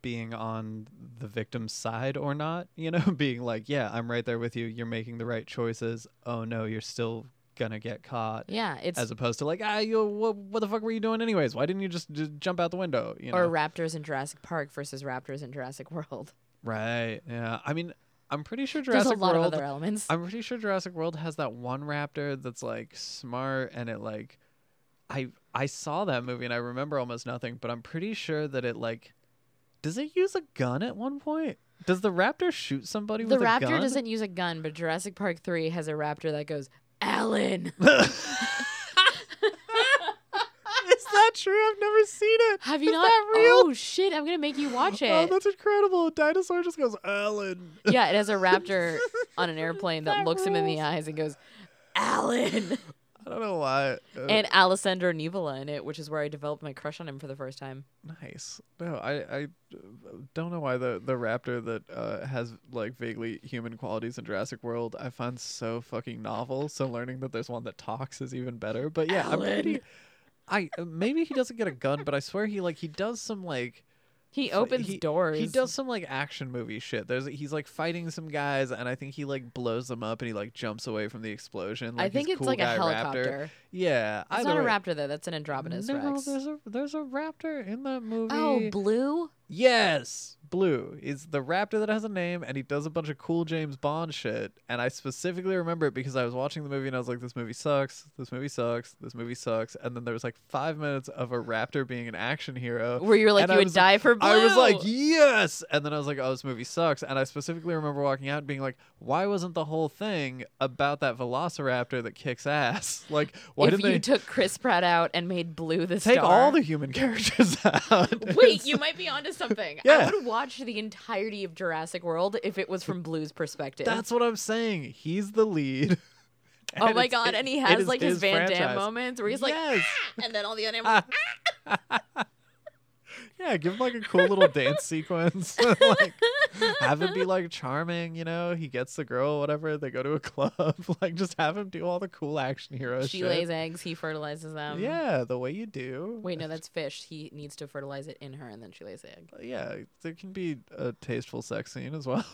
being on the victim's side or not, you know, being like, yeah, I'm right there with you. You're making the right choices. Oh no, you're still gonna get caught. Yeah, it's as opposed to like, ah, you what, what the fuck were you doing anyways? Why didn't you just, just jump out the window? You know? Or raptors in Jurassic Park versus raptors in Jurassic World. Right. Yeah. I mean, I'm pretty sure Jurassic There's a lot World, of other elements. I'm pretty sure Jurassic World has that one raptor that's like smart, and it like, I I saw that movie and I remember almost nothing, but I'm pretty sure that it like, does it use a gun at one point? Does the raptor shoot somebody the with a gun? The raptor doesn't use a gun, but Jurassic Park three has a raptor that goes, Alan. Is that true? I've never seen it. Have you Is not? That real? Oh shit! I'm gonna make you watch it. Oh, that's incredible! A dinosaur just goes Alan. Yeah, it has a raptor on an airplane that, that looks rules. him in the eyes and goes Alan. I don't know why. Uh, and Alessandro Nivola in it, which is where I developed my crush on him for the first time. Nice. No, I, I don't know why the, the raptor that uh, has like vaguely human qualities in Jurassic World I find so fucking novel. So learning that there's one that talks is even better. But yeah, Alan. I'm pretty. I maybe he doesn't get a gun, but I swear he like he does some like. He opens he, doors. He does some like action movie shit. There's he's like fighting some guys, and I think he like blows them up, and he like jumps away from the explosion. Like, I think it's cool like a helicopter. Raptor. Yeah, it's not way. a raptor though. That's an Andromedus no, Rex. No, there's a there's a raptor in that movie. Oh, Blue. Yes, Blue is the raptor that has a name, and he does a bunch of cool James Bond shit. And I specifically remember it because I was watching the movie, and I was like, "This movie sucks. This movie sucks. This movie sucks." And then there was like five minutes of a raptor being an action hero, where you were like, "You would die for Blue." I was like, "Yes!" And then I was like, "Oh, this movie sucks." And I specifically remember walking out and being like, "Why wasn't the whole thing about that Velociraptor that kicks ass? Like, why didn't they?" If you took Chris Pratt out and made Blue the star, take all the human characters out. Wait, you might be onto something. Something. Yeah. I would watch the entirety of Jurassic World if it was from Blue's perspective. That's what I'm saying. He's the lead. Oh my god, it, and he has like his, his Van Damme moments where he's like, yes. ah! And then all the other animals. Ah! Yeah, give him like a cool little dance sequence. Like, have him be like charming, you know. He gets the girl, whatever. They go to a club. Like, just have him do all the cool action hero shit. She lays eggs. He fertilizes them. Yeah, the way you do. Wait, no, that's fish. He needs to fertilize it in her, and then she lays the egg. Yeah, there can be a tasteful sex scene as well.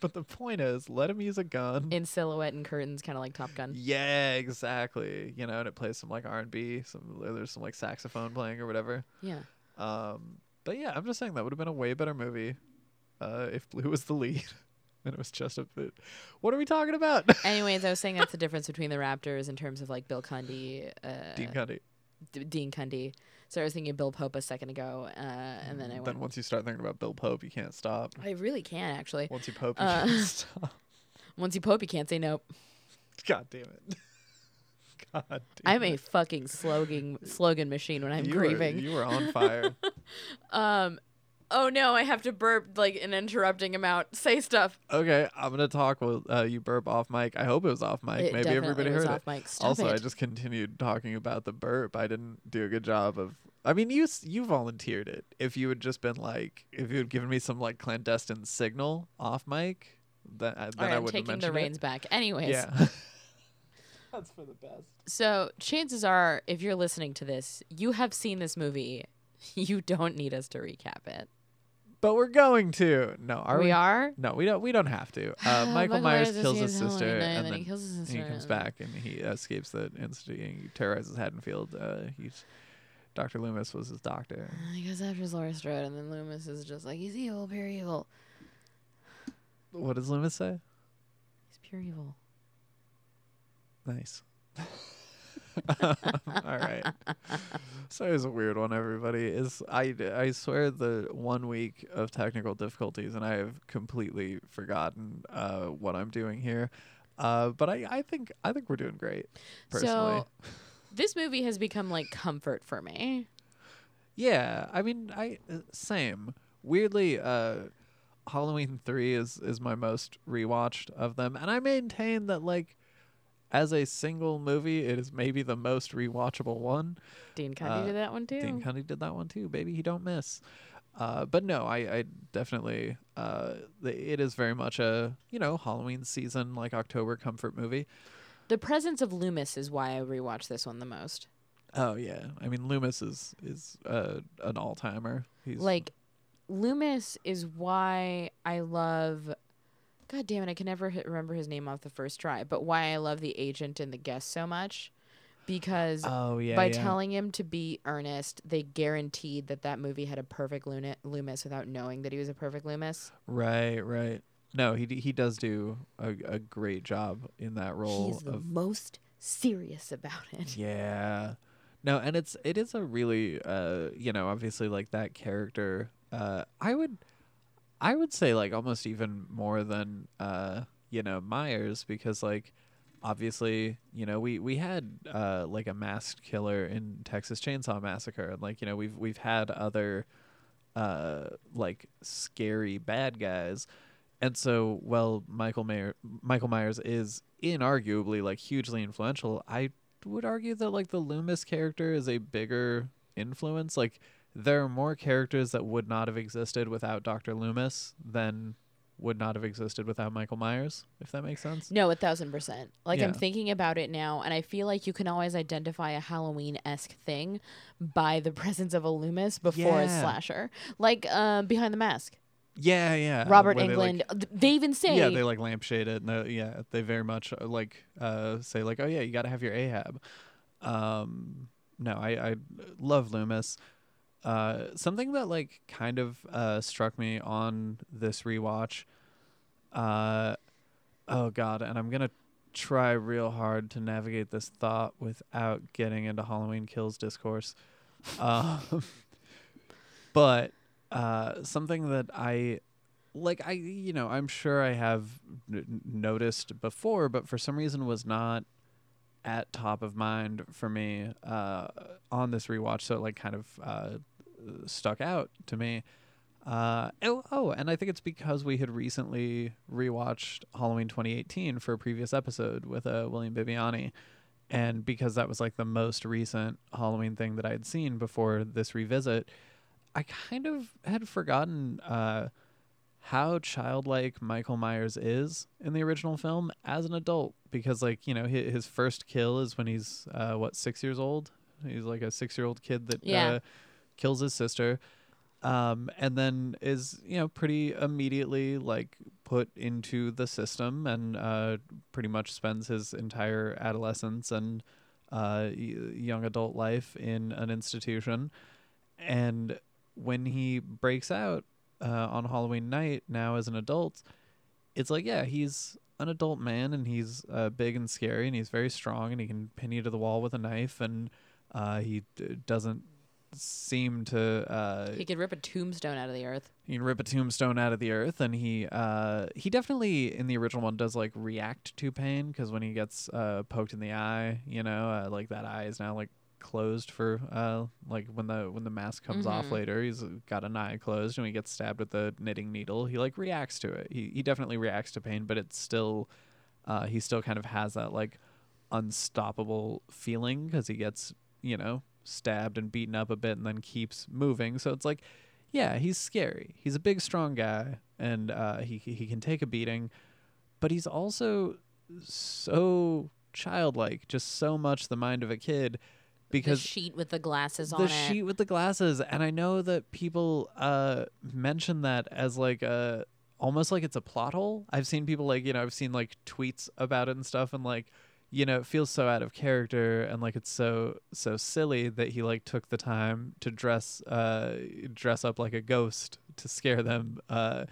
But the point is, let him use a gun in silhouette and curtains, kind of like Top Gun. Yeah, exactly. You know, and it plays some like R and B. Some there's some like saxophone playing or whatever. Yeah. Um, but yeah, I'm just saying that would have been a way better movie uh, if Blue was the lead and it was just a food. What are we talking about? Anyways, I was saying that's the difference between the raptors in terms of like Bill Cundey. Uh, Dean Cundey. D- Dean Cundey. So I was thinking of Bill Pope a second ago, uh, and then I went. Then once you start thinking about Bill Pope, you can't stop. I really can't, actually. Once you Pope, you uh, can't stop. Once you Pope, you can't say nope. God damn it. God damn I'm it. a fucking slogan slogan machine when I'm you grieving. Were, you were on fire. um, oh no, I have to burp like an interrupting amount. Say stuff. Okay, I'm gonna talk while uh, you burp off mic. I hope it was off mic. It Maybe everybody was heard off it. Mic. Stop also, it. I just continued talking about the burp. I didn't do a good job of. I mean, you you volunteered it. If you had just been like, if you had given me some like clandestine signal off mic, then, then right, I would have mentioned it. I'm taking the reins back. Anyways. Yeah. That's for the best. So chances are, if you're listening to this, you have seen this movie. You don't need us to recap it. But we're going to. No, are we? We are? No, we don't. We don't have to. Uh, Michael, Michael Myers, Myers kills his sister, and, and then, then he kills his sister. And he comes back, and he escapes the institute. He terrorizes Haddonfield. Uh, he's... Doctor Loomis was his doctor. He goes after Laurie Strode, and then Loomis is just like, he's evil, pure evil. What does Loomis say? He's pure evil. Nice. um, all right. So it was a weird one, everybody. Is I, I swear the one week of technical difficulties, and I have completely forgotten uh, what I'm doing here. Uh, but I, I think I think we're doing great, personally. So this movie has become like comfort for me. Yeah, I mean, I uh, same. Weirdly, uh, Halloween three is is my most rewatched of them, and I maintain that like as a single movie, it is maybe the most rewatchable one. Dean Cundey uh, did that one too. Dean Cundey did that one too. Baby, he don't miss. Uh, but no, I, I definitely uh, it is very much a you know Halloween season like October comfort movie. The presence of Loomis is why I rewatch this one the most. Oh, yeah. I mean, Loomis is is uh, an all-timer. He's like, Loomis is why I love... God damn it, I can never h- remember his name off the first try, but why I love the agent and the guest so much. Because oh, yeah, by yeah. telling him to be earnest, they guaranteed that that movie had a perfect Luna- Loomis without knowing that he was a perfect Loomis. Right, right. No, he d- he does do a, a great job in that role. He's the most serious about it. Yeah, no, and it's it is a really uh you know obviously like that character uh I would I would say like almost even more than uh you know Myers because like obviously you know we we had uh like a masked killer in Texas Chainsaw Massacre and like you know we've we've had other uh like scary bad guys. And so, well, Michael Mayer, Michael Myers is inarguably like hugely influential. I would argue that like the Loomis character is a bigger influence. Like there are more characters that would not have existed without Doctor Loomis than would not have existed without Michael Myers, if that makes sense. No, a thousand percent. Like yeah. I'm thinking about it now, and I feel like you can always identify a Halloween-esque thing by the presence of a Loomis before yeah. a slasher, like um, Behind the Mask. Yeah, yeah. Robert Where Englund. They, like, they even say. Yeah, they like lampshade it. And yeah, they very much uh, like uh, say like, oh yeah, you got to have your Ahab. Um, no, I, I love Loomis. Uh, something that like kind of uh, struck me on this rewatch. Uh, oh God, and I'm gonna try real hard to navigate this thought without getting into Halloween Kills discourse. Um, but. Uh, something that I like, I, you know, I'm sure I have n- noticed before, but for some reason was not at top of mind for me, uh, on this rewatch. So it like kind of, uh, stuck out to me. Uh, oh, oh, and I think it's because we had recently rewatched Halloween twenty eighteen for a previous episode with, uh, William Bibiani. And because that was like the most recent Halloween thing that I had seen before this revisit, I kind of had forgotten uh, how childlike Michael Myers is in the original film as an adult, because like, you know, his, his first kill is when he's uh, what, six years old. He's like a six year old kid that yeah. uh, kills his sister. Um, and then is, you know, pretty immediately like put into the system and uh, pretty much spends his entire adolescence and uh, young adult life in an institution. And when he breaks out uh, on Halloween night now as an adult, it's like, yeah, he's an adult man and he's uh, big and scary and he's very strong and he can pin you to the wall with a knife and uh, he d- doesn't seem to... Uh, he could rip a tombstone out of the earth. He can rip a tombstone out of the earth, and he uh, he definitely, in the original one, does, like, react to pain, because when he gets uh, poked in the eye, you know, uh, like, that eye is now, like, closed for, uh, like, when the when the mask comes mm-hmm. off later, he's got an eye closed, and when he gets stabbed with the knitting needle, he, like, reacts to it. He, he definitely reacts to pain, but it's still... Uh, he still kind of has that, like, unstoppable feeling because he gets, you know, stabbed and beaten up a bit and then keeps moving. So it's like, yeah, he's scary. He's a big, strong guy, and uh, he he can take a beating. But he's also so childlike, just so much the mind of a kid. Because the sheet with the glasses on it. The sheet with the glasses. And I know that people uh, mention that as, like, a... almost like it's a plot hole. I've seen people like, you know, I've seen like tweets about it and stuff, and like, you know, it feels so out of character, and like it's so so silly that he like took the time to dress uh dress up like a ghost to scare them. Uh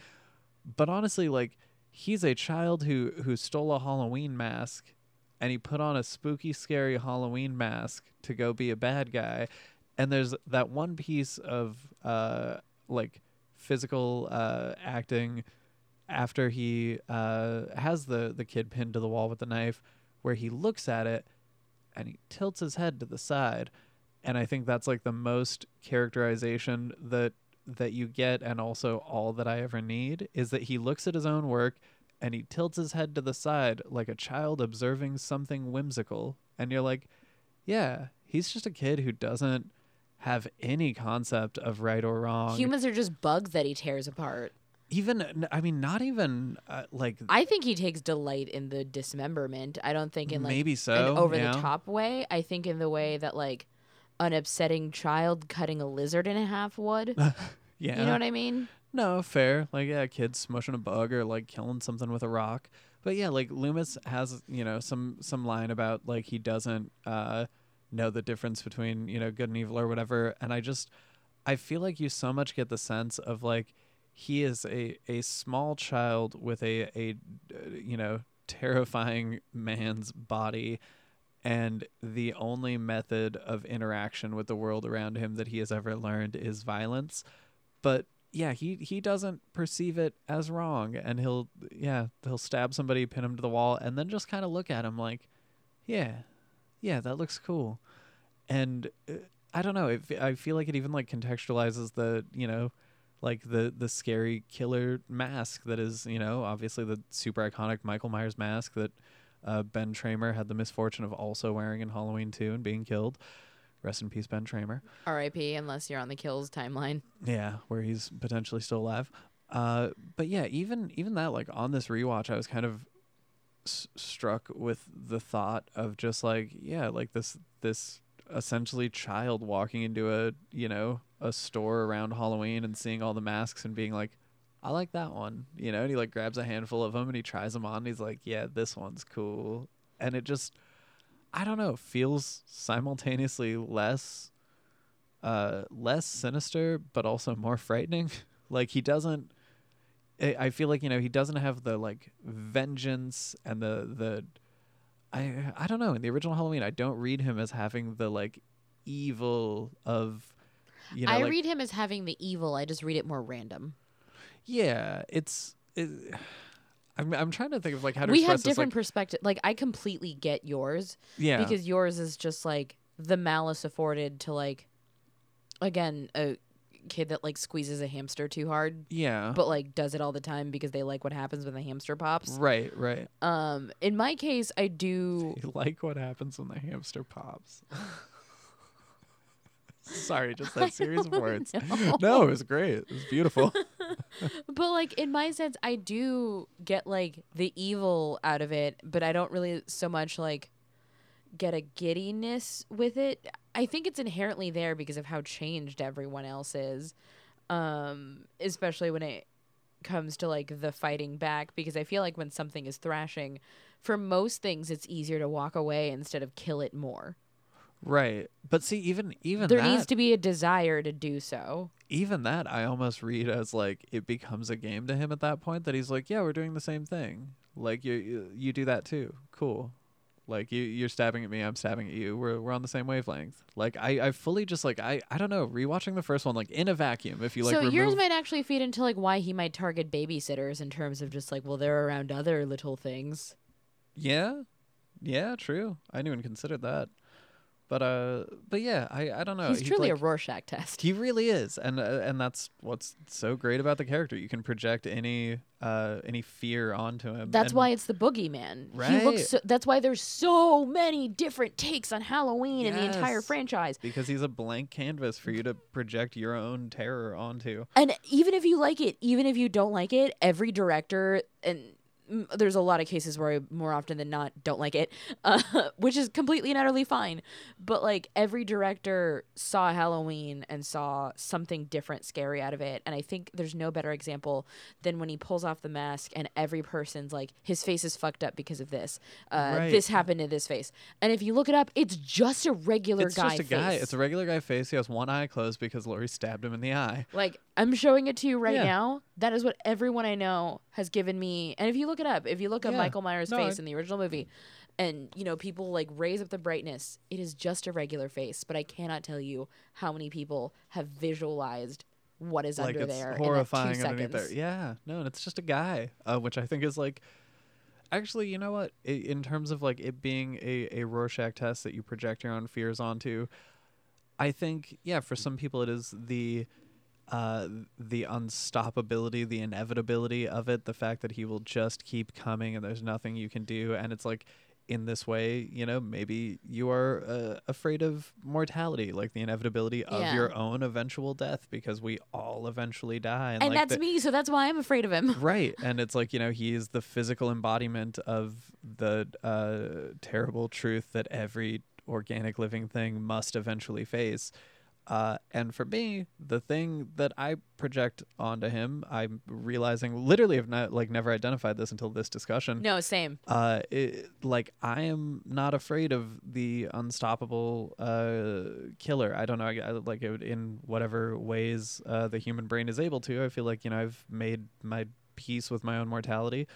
but honestly, like, he's a child who who stole a Halloween mask, and he put on a spooky, scary Halloween mask to go be a bad guy. And there's that one piece of uh like physical uh acting after he uh has the the kid pinned to the wall with the knife, where he looks at it and he tilts his head to the side. And I think that's like the most characterization that that you get, and also all that I ever need, is that he looks at his own work and he tilts his head to the side like a child observing something whimsical. And you're like, yeah, he's just a kid who doesn't have any concept of right or wrong. Humans are just bugs that he tears apart. Even, I mean, not even uh, like... I think he takes delight in the dismemberment. I don't think in like maybe so, an over-the-top yeah. way. I think in the way that like an upsetting child cutting a lizard in half would. Yeah. You know what I mean? No, fair. Like, yeah, kids smushing a bug or like killing something with a rock. But yeah, like Loomis has, you know, some, some line about like he doesn't... uh know the difference between, you know, good and evil or whatever. And I just, I feel like you so much get the sense of like, he is a, a small child with a, a, uh, you know, terrifying man's body. And the only method of interaction with the world around him that he has ever learned is violence. But yeah, he, he doesn't perceive it as wrong. And he'll, yeah, he'll stab somebody, pin him to the wall, and then just kind of look at him like, yeah, yeah, that looks cool. And uh, I don't know, it, I feel like it even like contextualizes the, you know, like the the scary killer mask that is, you know, obviously the super iconic Michael Myers mask that uh, Ben Tramer had the misfortune of also wearing in Halloween two and being killed. Rest in peace, Ben Tramer. R I P, unless you're on the Kills timeline. Yeah, where he's potentially still alive. Uh, but yeah, even even that, like on this rewatch, I was kind of S- struck with the thought of just like, yeah, like this this essentially child walking into a, you know, a store around Halloween and seeing all the masks and being like, I like that one, you know. And he like grabs a handful of them and he tries them on and he's like, yeah, this one's cool. And it just, I don't know, feels simultaneously less uh less sinister but also more frightening. Like he doesn't, I feel like, you know, he doesn't have the like vengeance and the the I I don't know, in the original Halloween I don't read him as having the like evil of, you know, I like, read him as having the evil, I just read it more random. Yeah, it's it, I'm I'm trying to think of like how to we express have different this, like, perspective. Like I completely get yours, yeah, because yours is just like the malice afforded to like, again, a kid that like squeezes a hamster too hard, yeah, but like does it all the time because they like what happens when the hamster pops. Right right um In my case, I do they like what happens when the hamster pops. Sorry, just that series of words. know. No, it was great, it was beautiful. But like in my sense, I do get like the evil out of it, but I don't really so much like get a giddiness with it. I think it's inherently there because of how changed everyone else is, um, especially when it comes to like the fighting back, because I feel like when something is thrashing, for most things it's easier to walk away instead of kill it more. Right. But see, even even there that, needs to be a desire to do so. Even that I almost read as like it becomes a game to him at that point, that he's like, yeah, we're doing the same thing. Like you you, you do that too. Cool. Like, you, you're stabbing at me, I'm stabbing at you. We're we're on the same wavelength. Like, I, I fully just, like, I, I don't know, rewatching the first one, like, in a vacuum, if you, like, so remove... yours might actually feed into, like, why he might target babysitters in terms of just, like, well, they're around other little things. Yeah. Yeah, true. I didn't even consider that. But, uh, but yeah, I, I don't know. He's, He's truly like, a Rorschach test. He really is. And uh, and that's what's so great about the character. You can project any uh, any fear onto him. That's and why it's the boogeyman. Right. He looks so, that's why there's so many different takes on Halloween yes. in the entire franchise. Because he's a blank canvas for you to project your own terror onto. And even if you like it, even if you don't like it, every director... and. There's a lot of cases where I more often than not don't like it, uh, which is completely and utterly fine. But like every director saw Halloween and saw something different, scary out of it. And I think there's no better example than when he pulls off the mask and every person's like, his face is fucked up because of this. Uh, right. This happened to this face. And if you look it up, it's just a regular it's guy just a face. Guy. It's a regular guy face. He has one eye closed because Laurie stabbed him in the eye. Like, I'm showing it to you right yeah. now. That is what everyone I know has given me. And if you look it up, if you look yeah. up Michael Myers' no, face I... in the original movie and, you know, people like raise up the brightness, it is just a regular face. But I cannot tell you how many people have visualized what is like under it's there. Horrifying in like two seconds. Underneath there. Yeah. No, and it's just a guy, uh, which I think is like, actually, you know what? It, in terms of like it being a, a Rorschach test that you project your own fears onto, I think, yeah, for some people it is the... Uh, the unstoppability, the inevitability of it, the fact that he will just keep coming and there's nothing you can do. And it's like, in this way, you know, maybe you are uh, afraid of mortality, like the inevitability of yeah. your own eventual death, because we all eventually die. And, and like that's the, me, so that's why I'm afraid of him. Right. And it's like, you know, he is the physical embodiment of the uh, terrible truth that every organic living thing must eventually face. Uh, and for me, the thing that I project onto him, I'm realizing literally have not like never identified this until this discussion. No, same. Uh, it, like I am not afraid of the unstoppable uh, killer. I don't know, I, I, like it, in whatever ways uh, the human brain is able to. I feel like you know I've made my peace with my own mortality,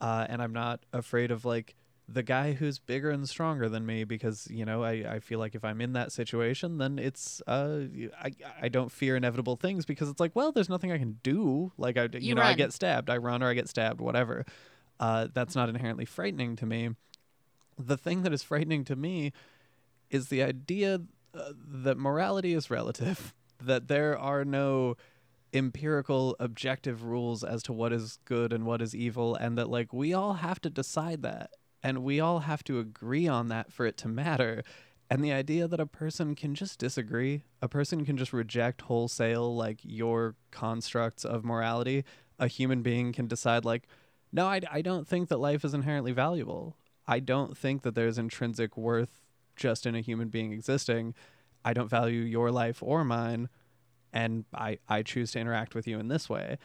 uh, and I'm not afraid of like. The guy who's bigger and stronger than me, because you know I, I feel like if I'm in that situation, then it's uh I I don't fear inevitable things because it's like, well, there's nothing I can do. Like I you, you know run. I get stabbed, I run or I get stabbed, whatever. Uh, that's not inherently frightening to me. The thing that is frightening to me is the idea uh, that morality is relative, that there are no empirical objective rules as to what is good and what is evil, and that like we all have to decide that. And we all have to agree on that for it to matter. And the idea that a person can just disagree, a person can just reject wholesale, like, your constructs of morality. A human being can decide, like, no, I, I don't think that life is inherently valuable. I don't think that there's intrinsic worth just in a human being existing. I don't value your life or mine, and I, I choose to interact with you in this way.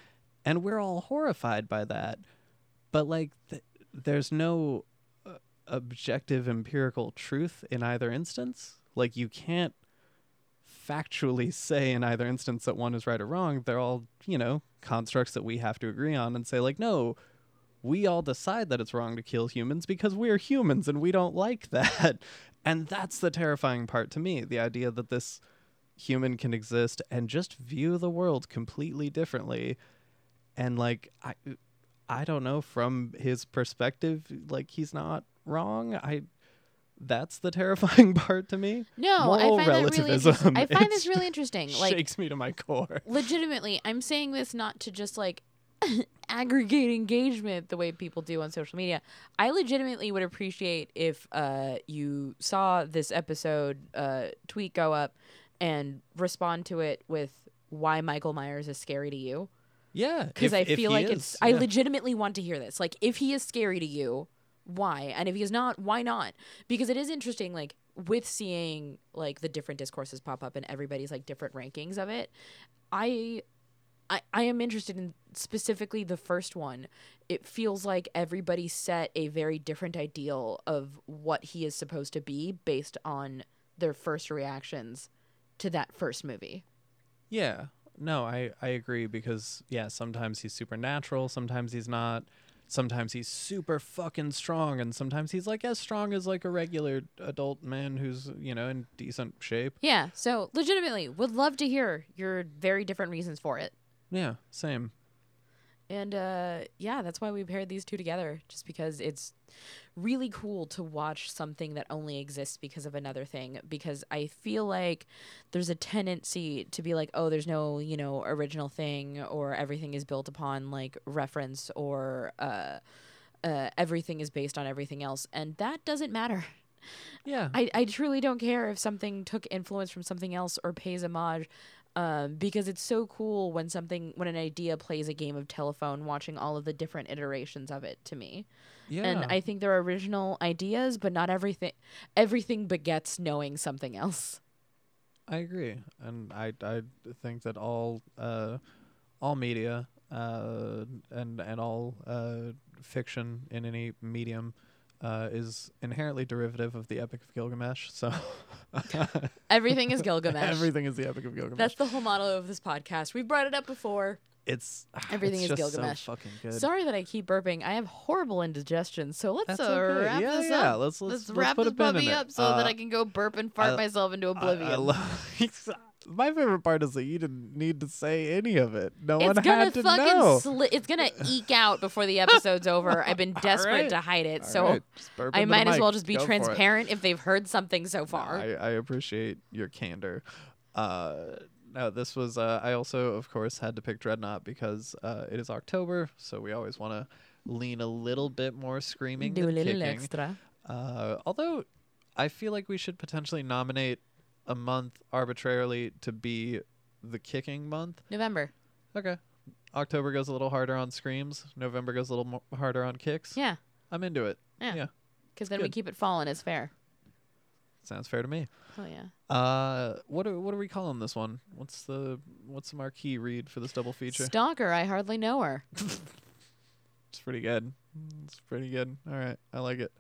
And we're all horrified by that. But, like, th- there's no... objective empirical truth in either instance. Like you can't factually say in either instance that one is right or wrong. They're all, you know, constructs that we have to agree on and say like, no, we all decide that it's wrong to kill humans because we're humans and we don't like that. And that's the terrifying part to me, the idea that this human can exist and just view the world completely differently. And like, I, I don't know, from his perspective, like he's not wrong. I that's the terrifying part to me. No, moral I find relativism. That really I find this really interesting. Like shakes me to my core. Legitimately, I'm saying this not to just like aggregate engagement the way people do on social media. I legitimately would appreciate if uh you saw this episode uh tweet go up and respond to it with why Michael Myers is scary to you. Yeah. Because I feel like is, it's yeah. I legitimately want to hear this. Like if he is scary to you, why? And if he is not, why not? Because it is interesting, like, with seeing, like, the different discourses pop up and everybody's, like, different rankings of it, I I, I am interested in specifically the first one. It feels like everybody set a very different ideal of what he is supposed to be based on their first reactions to that first movie. Yeah. No, I, I agree because, yeah, sometimes he's supernatural, sometimes he's not. sometimes he's super fucking strong, and sometimes he's like as strong as like a regular adult man who's, you know, in decent shape. Yeah. So legitimately would love to hear your very different reasons for it. Yeah, same. And uh, yeah, that's why we paired these two together, just because it's really cool to watch something that only exists because of another thing, because I feel like there's a tendency to be like, oh, there's no, you know, original thing, or everything is built upon like reference, or uh, uh, everything is based on everything else. And that doesn't matter. Yeah, I, I truly don't care if something took influence from something else or pays homage. Um, because it's so cool when something, when an idea plays a game of telephone, watching all of the different iterations of it, to me. Yeah. And I think there are original ideas, but not everything, everything begets knowing something else. I agree. And I, I think that all, uh, all media, uh, and, and all, uh, fiction in any medium, Uh, is inherently derivative of the Epic of Gilgamesh. So everything is Gilgamesh. Everything is the Epic of Gilgamesh. That's the whole motto of this podcast. We've brought it up before. It's everything it's is just Gilgamesh. So fucking good. Sorry that I keep burping. I have horrible indigestion. So let's uh, okay. wrap yeah, this yeah. up. Let's, let's, let's wrap let's this puppy up so uh, that I can go burp and fart I, myself into oblivion. I, I love My favorite part is that you didn't need to say any of it. No it's one had to know. Sli- it's going to eke out before the episode's over. I've been desperate right. to hide it, All so right. I might as well just be Go transparent if they've heard something so far. No, I, I appreciate your candor. Uh, no, this was... Uh, I also, of course, had to pick Dreadnought because uh, it is October, so we always want to lean a little bit more screaming Do than kicking. Do a little extra. Uh, although, I feel like we should potentially nominate a month arbitrarily to be the kicking month. November. Okay. October goes a little harder on screams. November goes a little more harder on kicks. Yeah. I'm into it. Yeah. Yeah. Because then good. We keep it falling. It's fair. Sounds fair to me. Oh yeah. Uh, what are what are we calling this one? What's the what's the marquee read for this double feature? Stalker. I hardly know her. It's pretty good. It's pretty good. All right. I like it.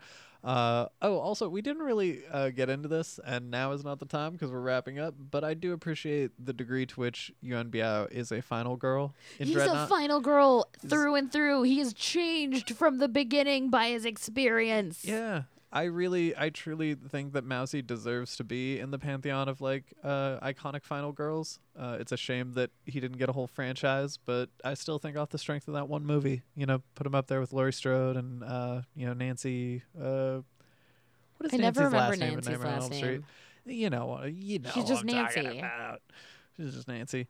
Uh, oh, also, we didn't really uh, get into this, and now is not the time because we're wrapping up, but I do appreciate the degree to which Yuan Biao is a final girl in He's Dreadnought. a final girl through and through. He is changed from the beginning by his experience. Yeah. I really, I truly think that Mousy deserves to be in the pantheon of, like, uh, iconic final girls. Uh, it's a shame that he didn't get a whole franchise, but I still think off the strength of that one movie, you know, put him up there with Laurie Strode and, uh, you know, Nancy, uh, what is I Nancy's never remember last Nancy's name? Nancy's last name. Street? You know, you know She's just I'm Nancy. Talking about. She's just Nancy.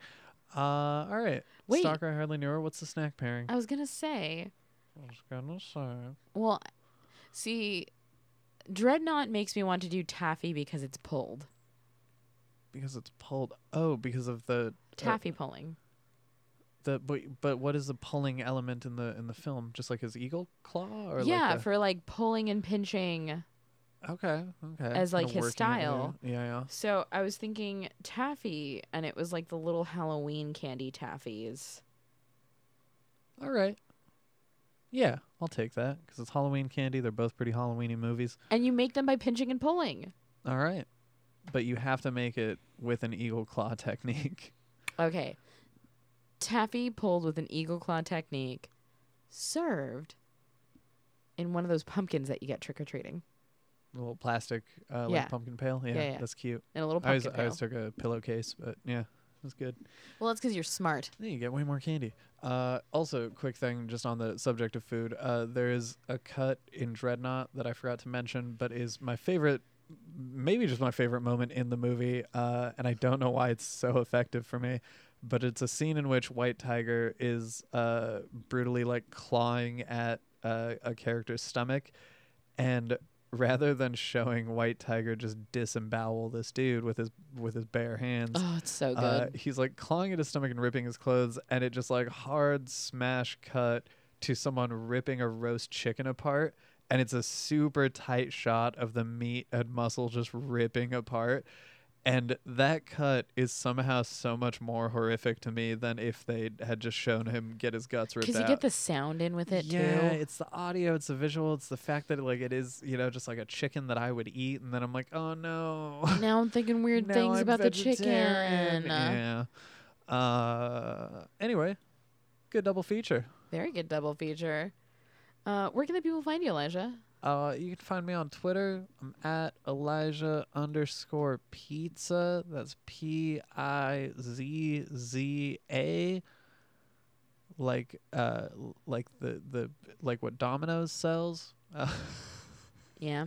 Uh, all right. Wait. Stalker, I hardly knew her. What's the snack pairing? I was going to say. I was going to say. Well, see... Dreadnought makes me want to do taffy because it's pulled. Because it's pulled. Oh, because of the taffy uh, pulling. The but but what is the pulling element in the in the film? Just like his eagle claw, or yeah, like for like pulling and pinching. Okay, okay. As like his style. Yeah, yeah. So I was thinking taffy, and it was like the little Halloween candy taffies. All right. Yeah, I'll take that because it's Halloween candy. They're both pretty Halloweeny movies. And you make them by pinching and pulling. All right. But you have to make it with an eagle claw technique. Okay. Taffy pulled with an eagle claw technique, served in one of those pumpkins that you get trick-or-treating. A little plastic uh, like yeah. pumpkin pail. Yeah, yeah, yeah, that's cute. And a little pumpkin I always, pail. I always took a pillowcase, but yeah. That's good. Well, that's because you're smart. Yeah, you get way more candy. Uh, also, quick thing just on the subject of food. Uh, there is a cut in Dreadnought that I forgot to mention, but is my favorite, maybe just my favorite moment in the movie. Uh, and I don't know why it's so effective for me, but it's a scene in which White Tiger is uh, brutally like clawing at uh, a character's stomach, and rather than showing White Tiger just disembowel this dude with his with his bare hands, oh, it's so good. Uh, he's like clawing at his stomach and ripping his clothes, and it just like hard smash cut to someone ripping a roast chicken apart, and it's a super tight shot of the meat and muscle just ripping apart. And that cut is somehow so much more horrific to me than if they had just shown him get his guts ripped out. Because you get the sound in with it, yeah, too. Yeah, it's the audio, it's the visual, it's the fact that like it is, you know, just like a chicken that I would eat, and then I'm like, oh no. Now I'm thinking weird things I'm about vegetarian. The chicken. Yeah. Uh, anyway, good double feature. Very good double feature. Uh, where can the people find you, Elijah? Uh, you can find me on Twitter. I'm at Elijah underscore pizza. That's P I Z Z A. Like, uh, like the, the like what Domino's sells. Uh, yeah.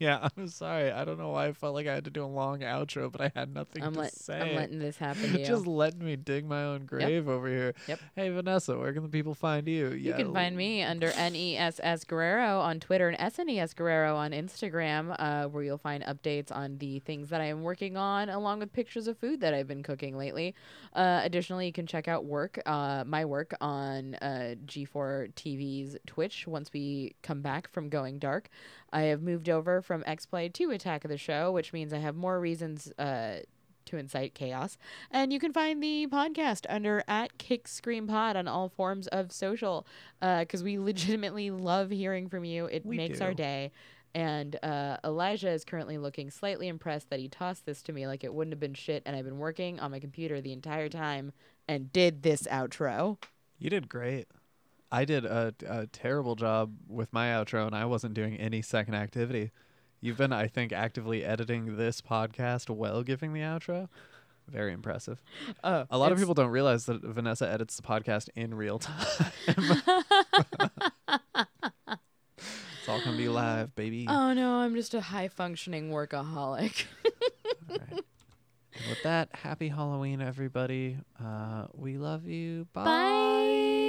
Yeah, I'm sorry. I don't know why I felt like I had to do a long outro, but I had nothing I'm to let, say. I'm letting this happen to you. Just letting me dig my own grave yep. over here. Yep. Hey, Vanessa, where can the people find you? You yeah. can find me under N E S S Guerrero on Twitter and S N E S Guerrero on Instagram, uh, where you'll find updates on the things that I am working on, along with pictures of food that I've been cooking lately. Uh, additionally, you can check out work, uh, my work on uh, G four T V's Twitch once we come back from going dark. I have moved over from X-Play to Attack of the Show, which means I have more reasons uh, to incite chaos. And you can find the podcast under at Kick Scream Pod on all forms of social, because uh, we legitimately love hearing from you. It we makes do. our day. And uh, Elijah is currently looking slightly impressed that he tossed this to me like it wouldn't have been shit, and I've been working on my computer the entire time and did this outro. You did great. I did a, a terrible job with my outro, and I wasn't doing any second activity. You've been, I think, actively editing this podcast while giving the outro. Very impressive. Uh, a lot of people don't realize that Vanessa edits the podcast in real time. It's all going to be live, baby. Oh, no, I'm just a high-functioning workaholic. All right. And with that, happy Halloween, everybody. Uh, we love you. Bye. Bye.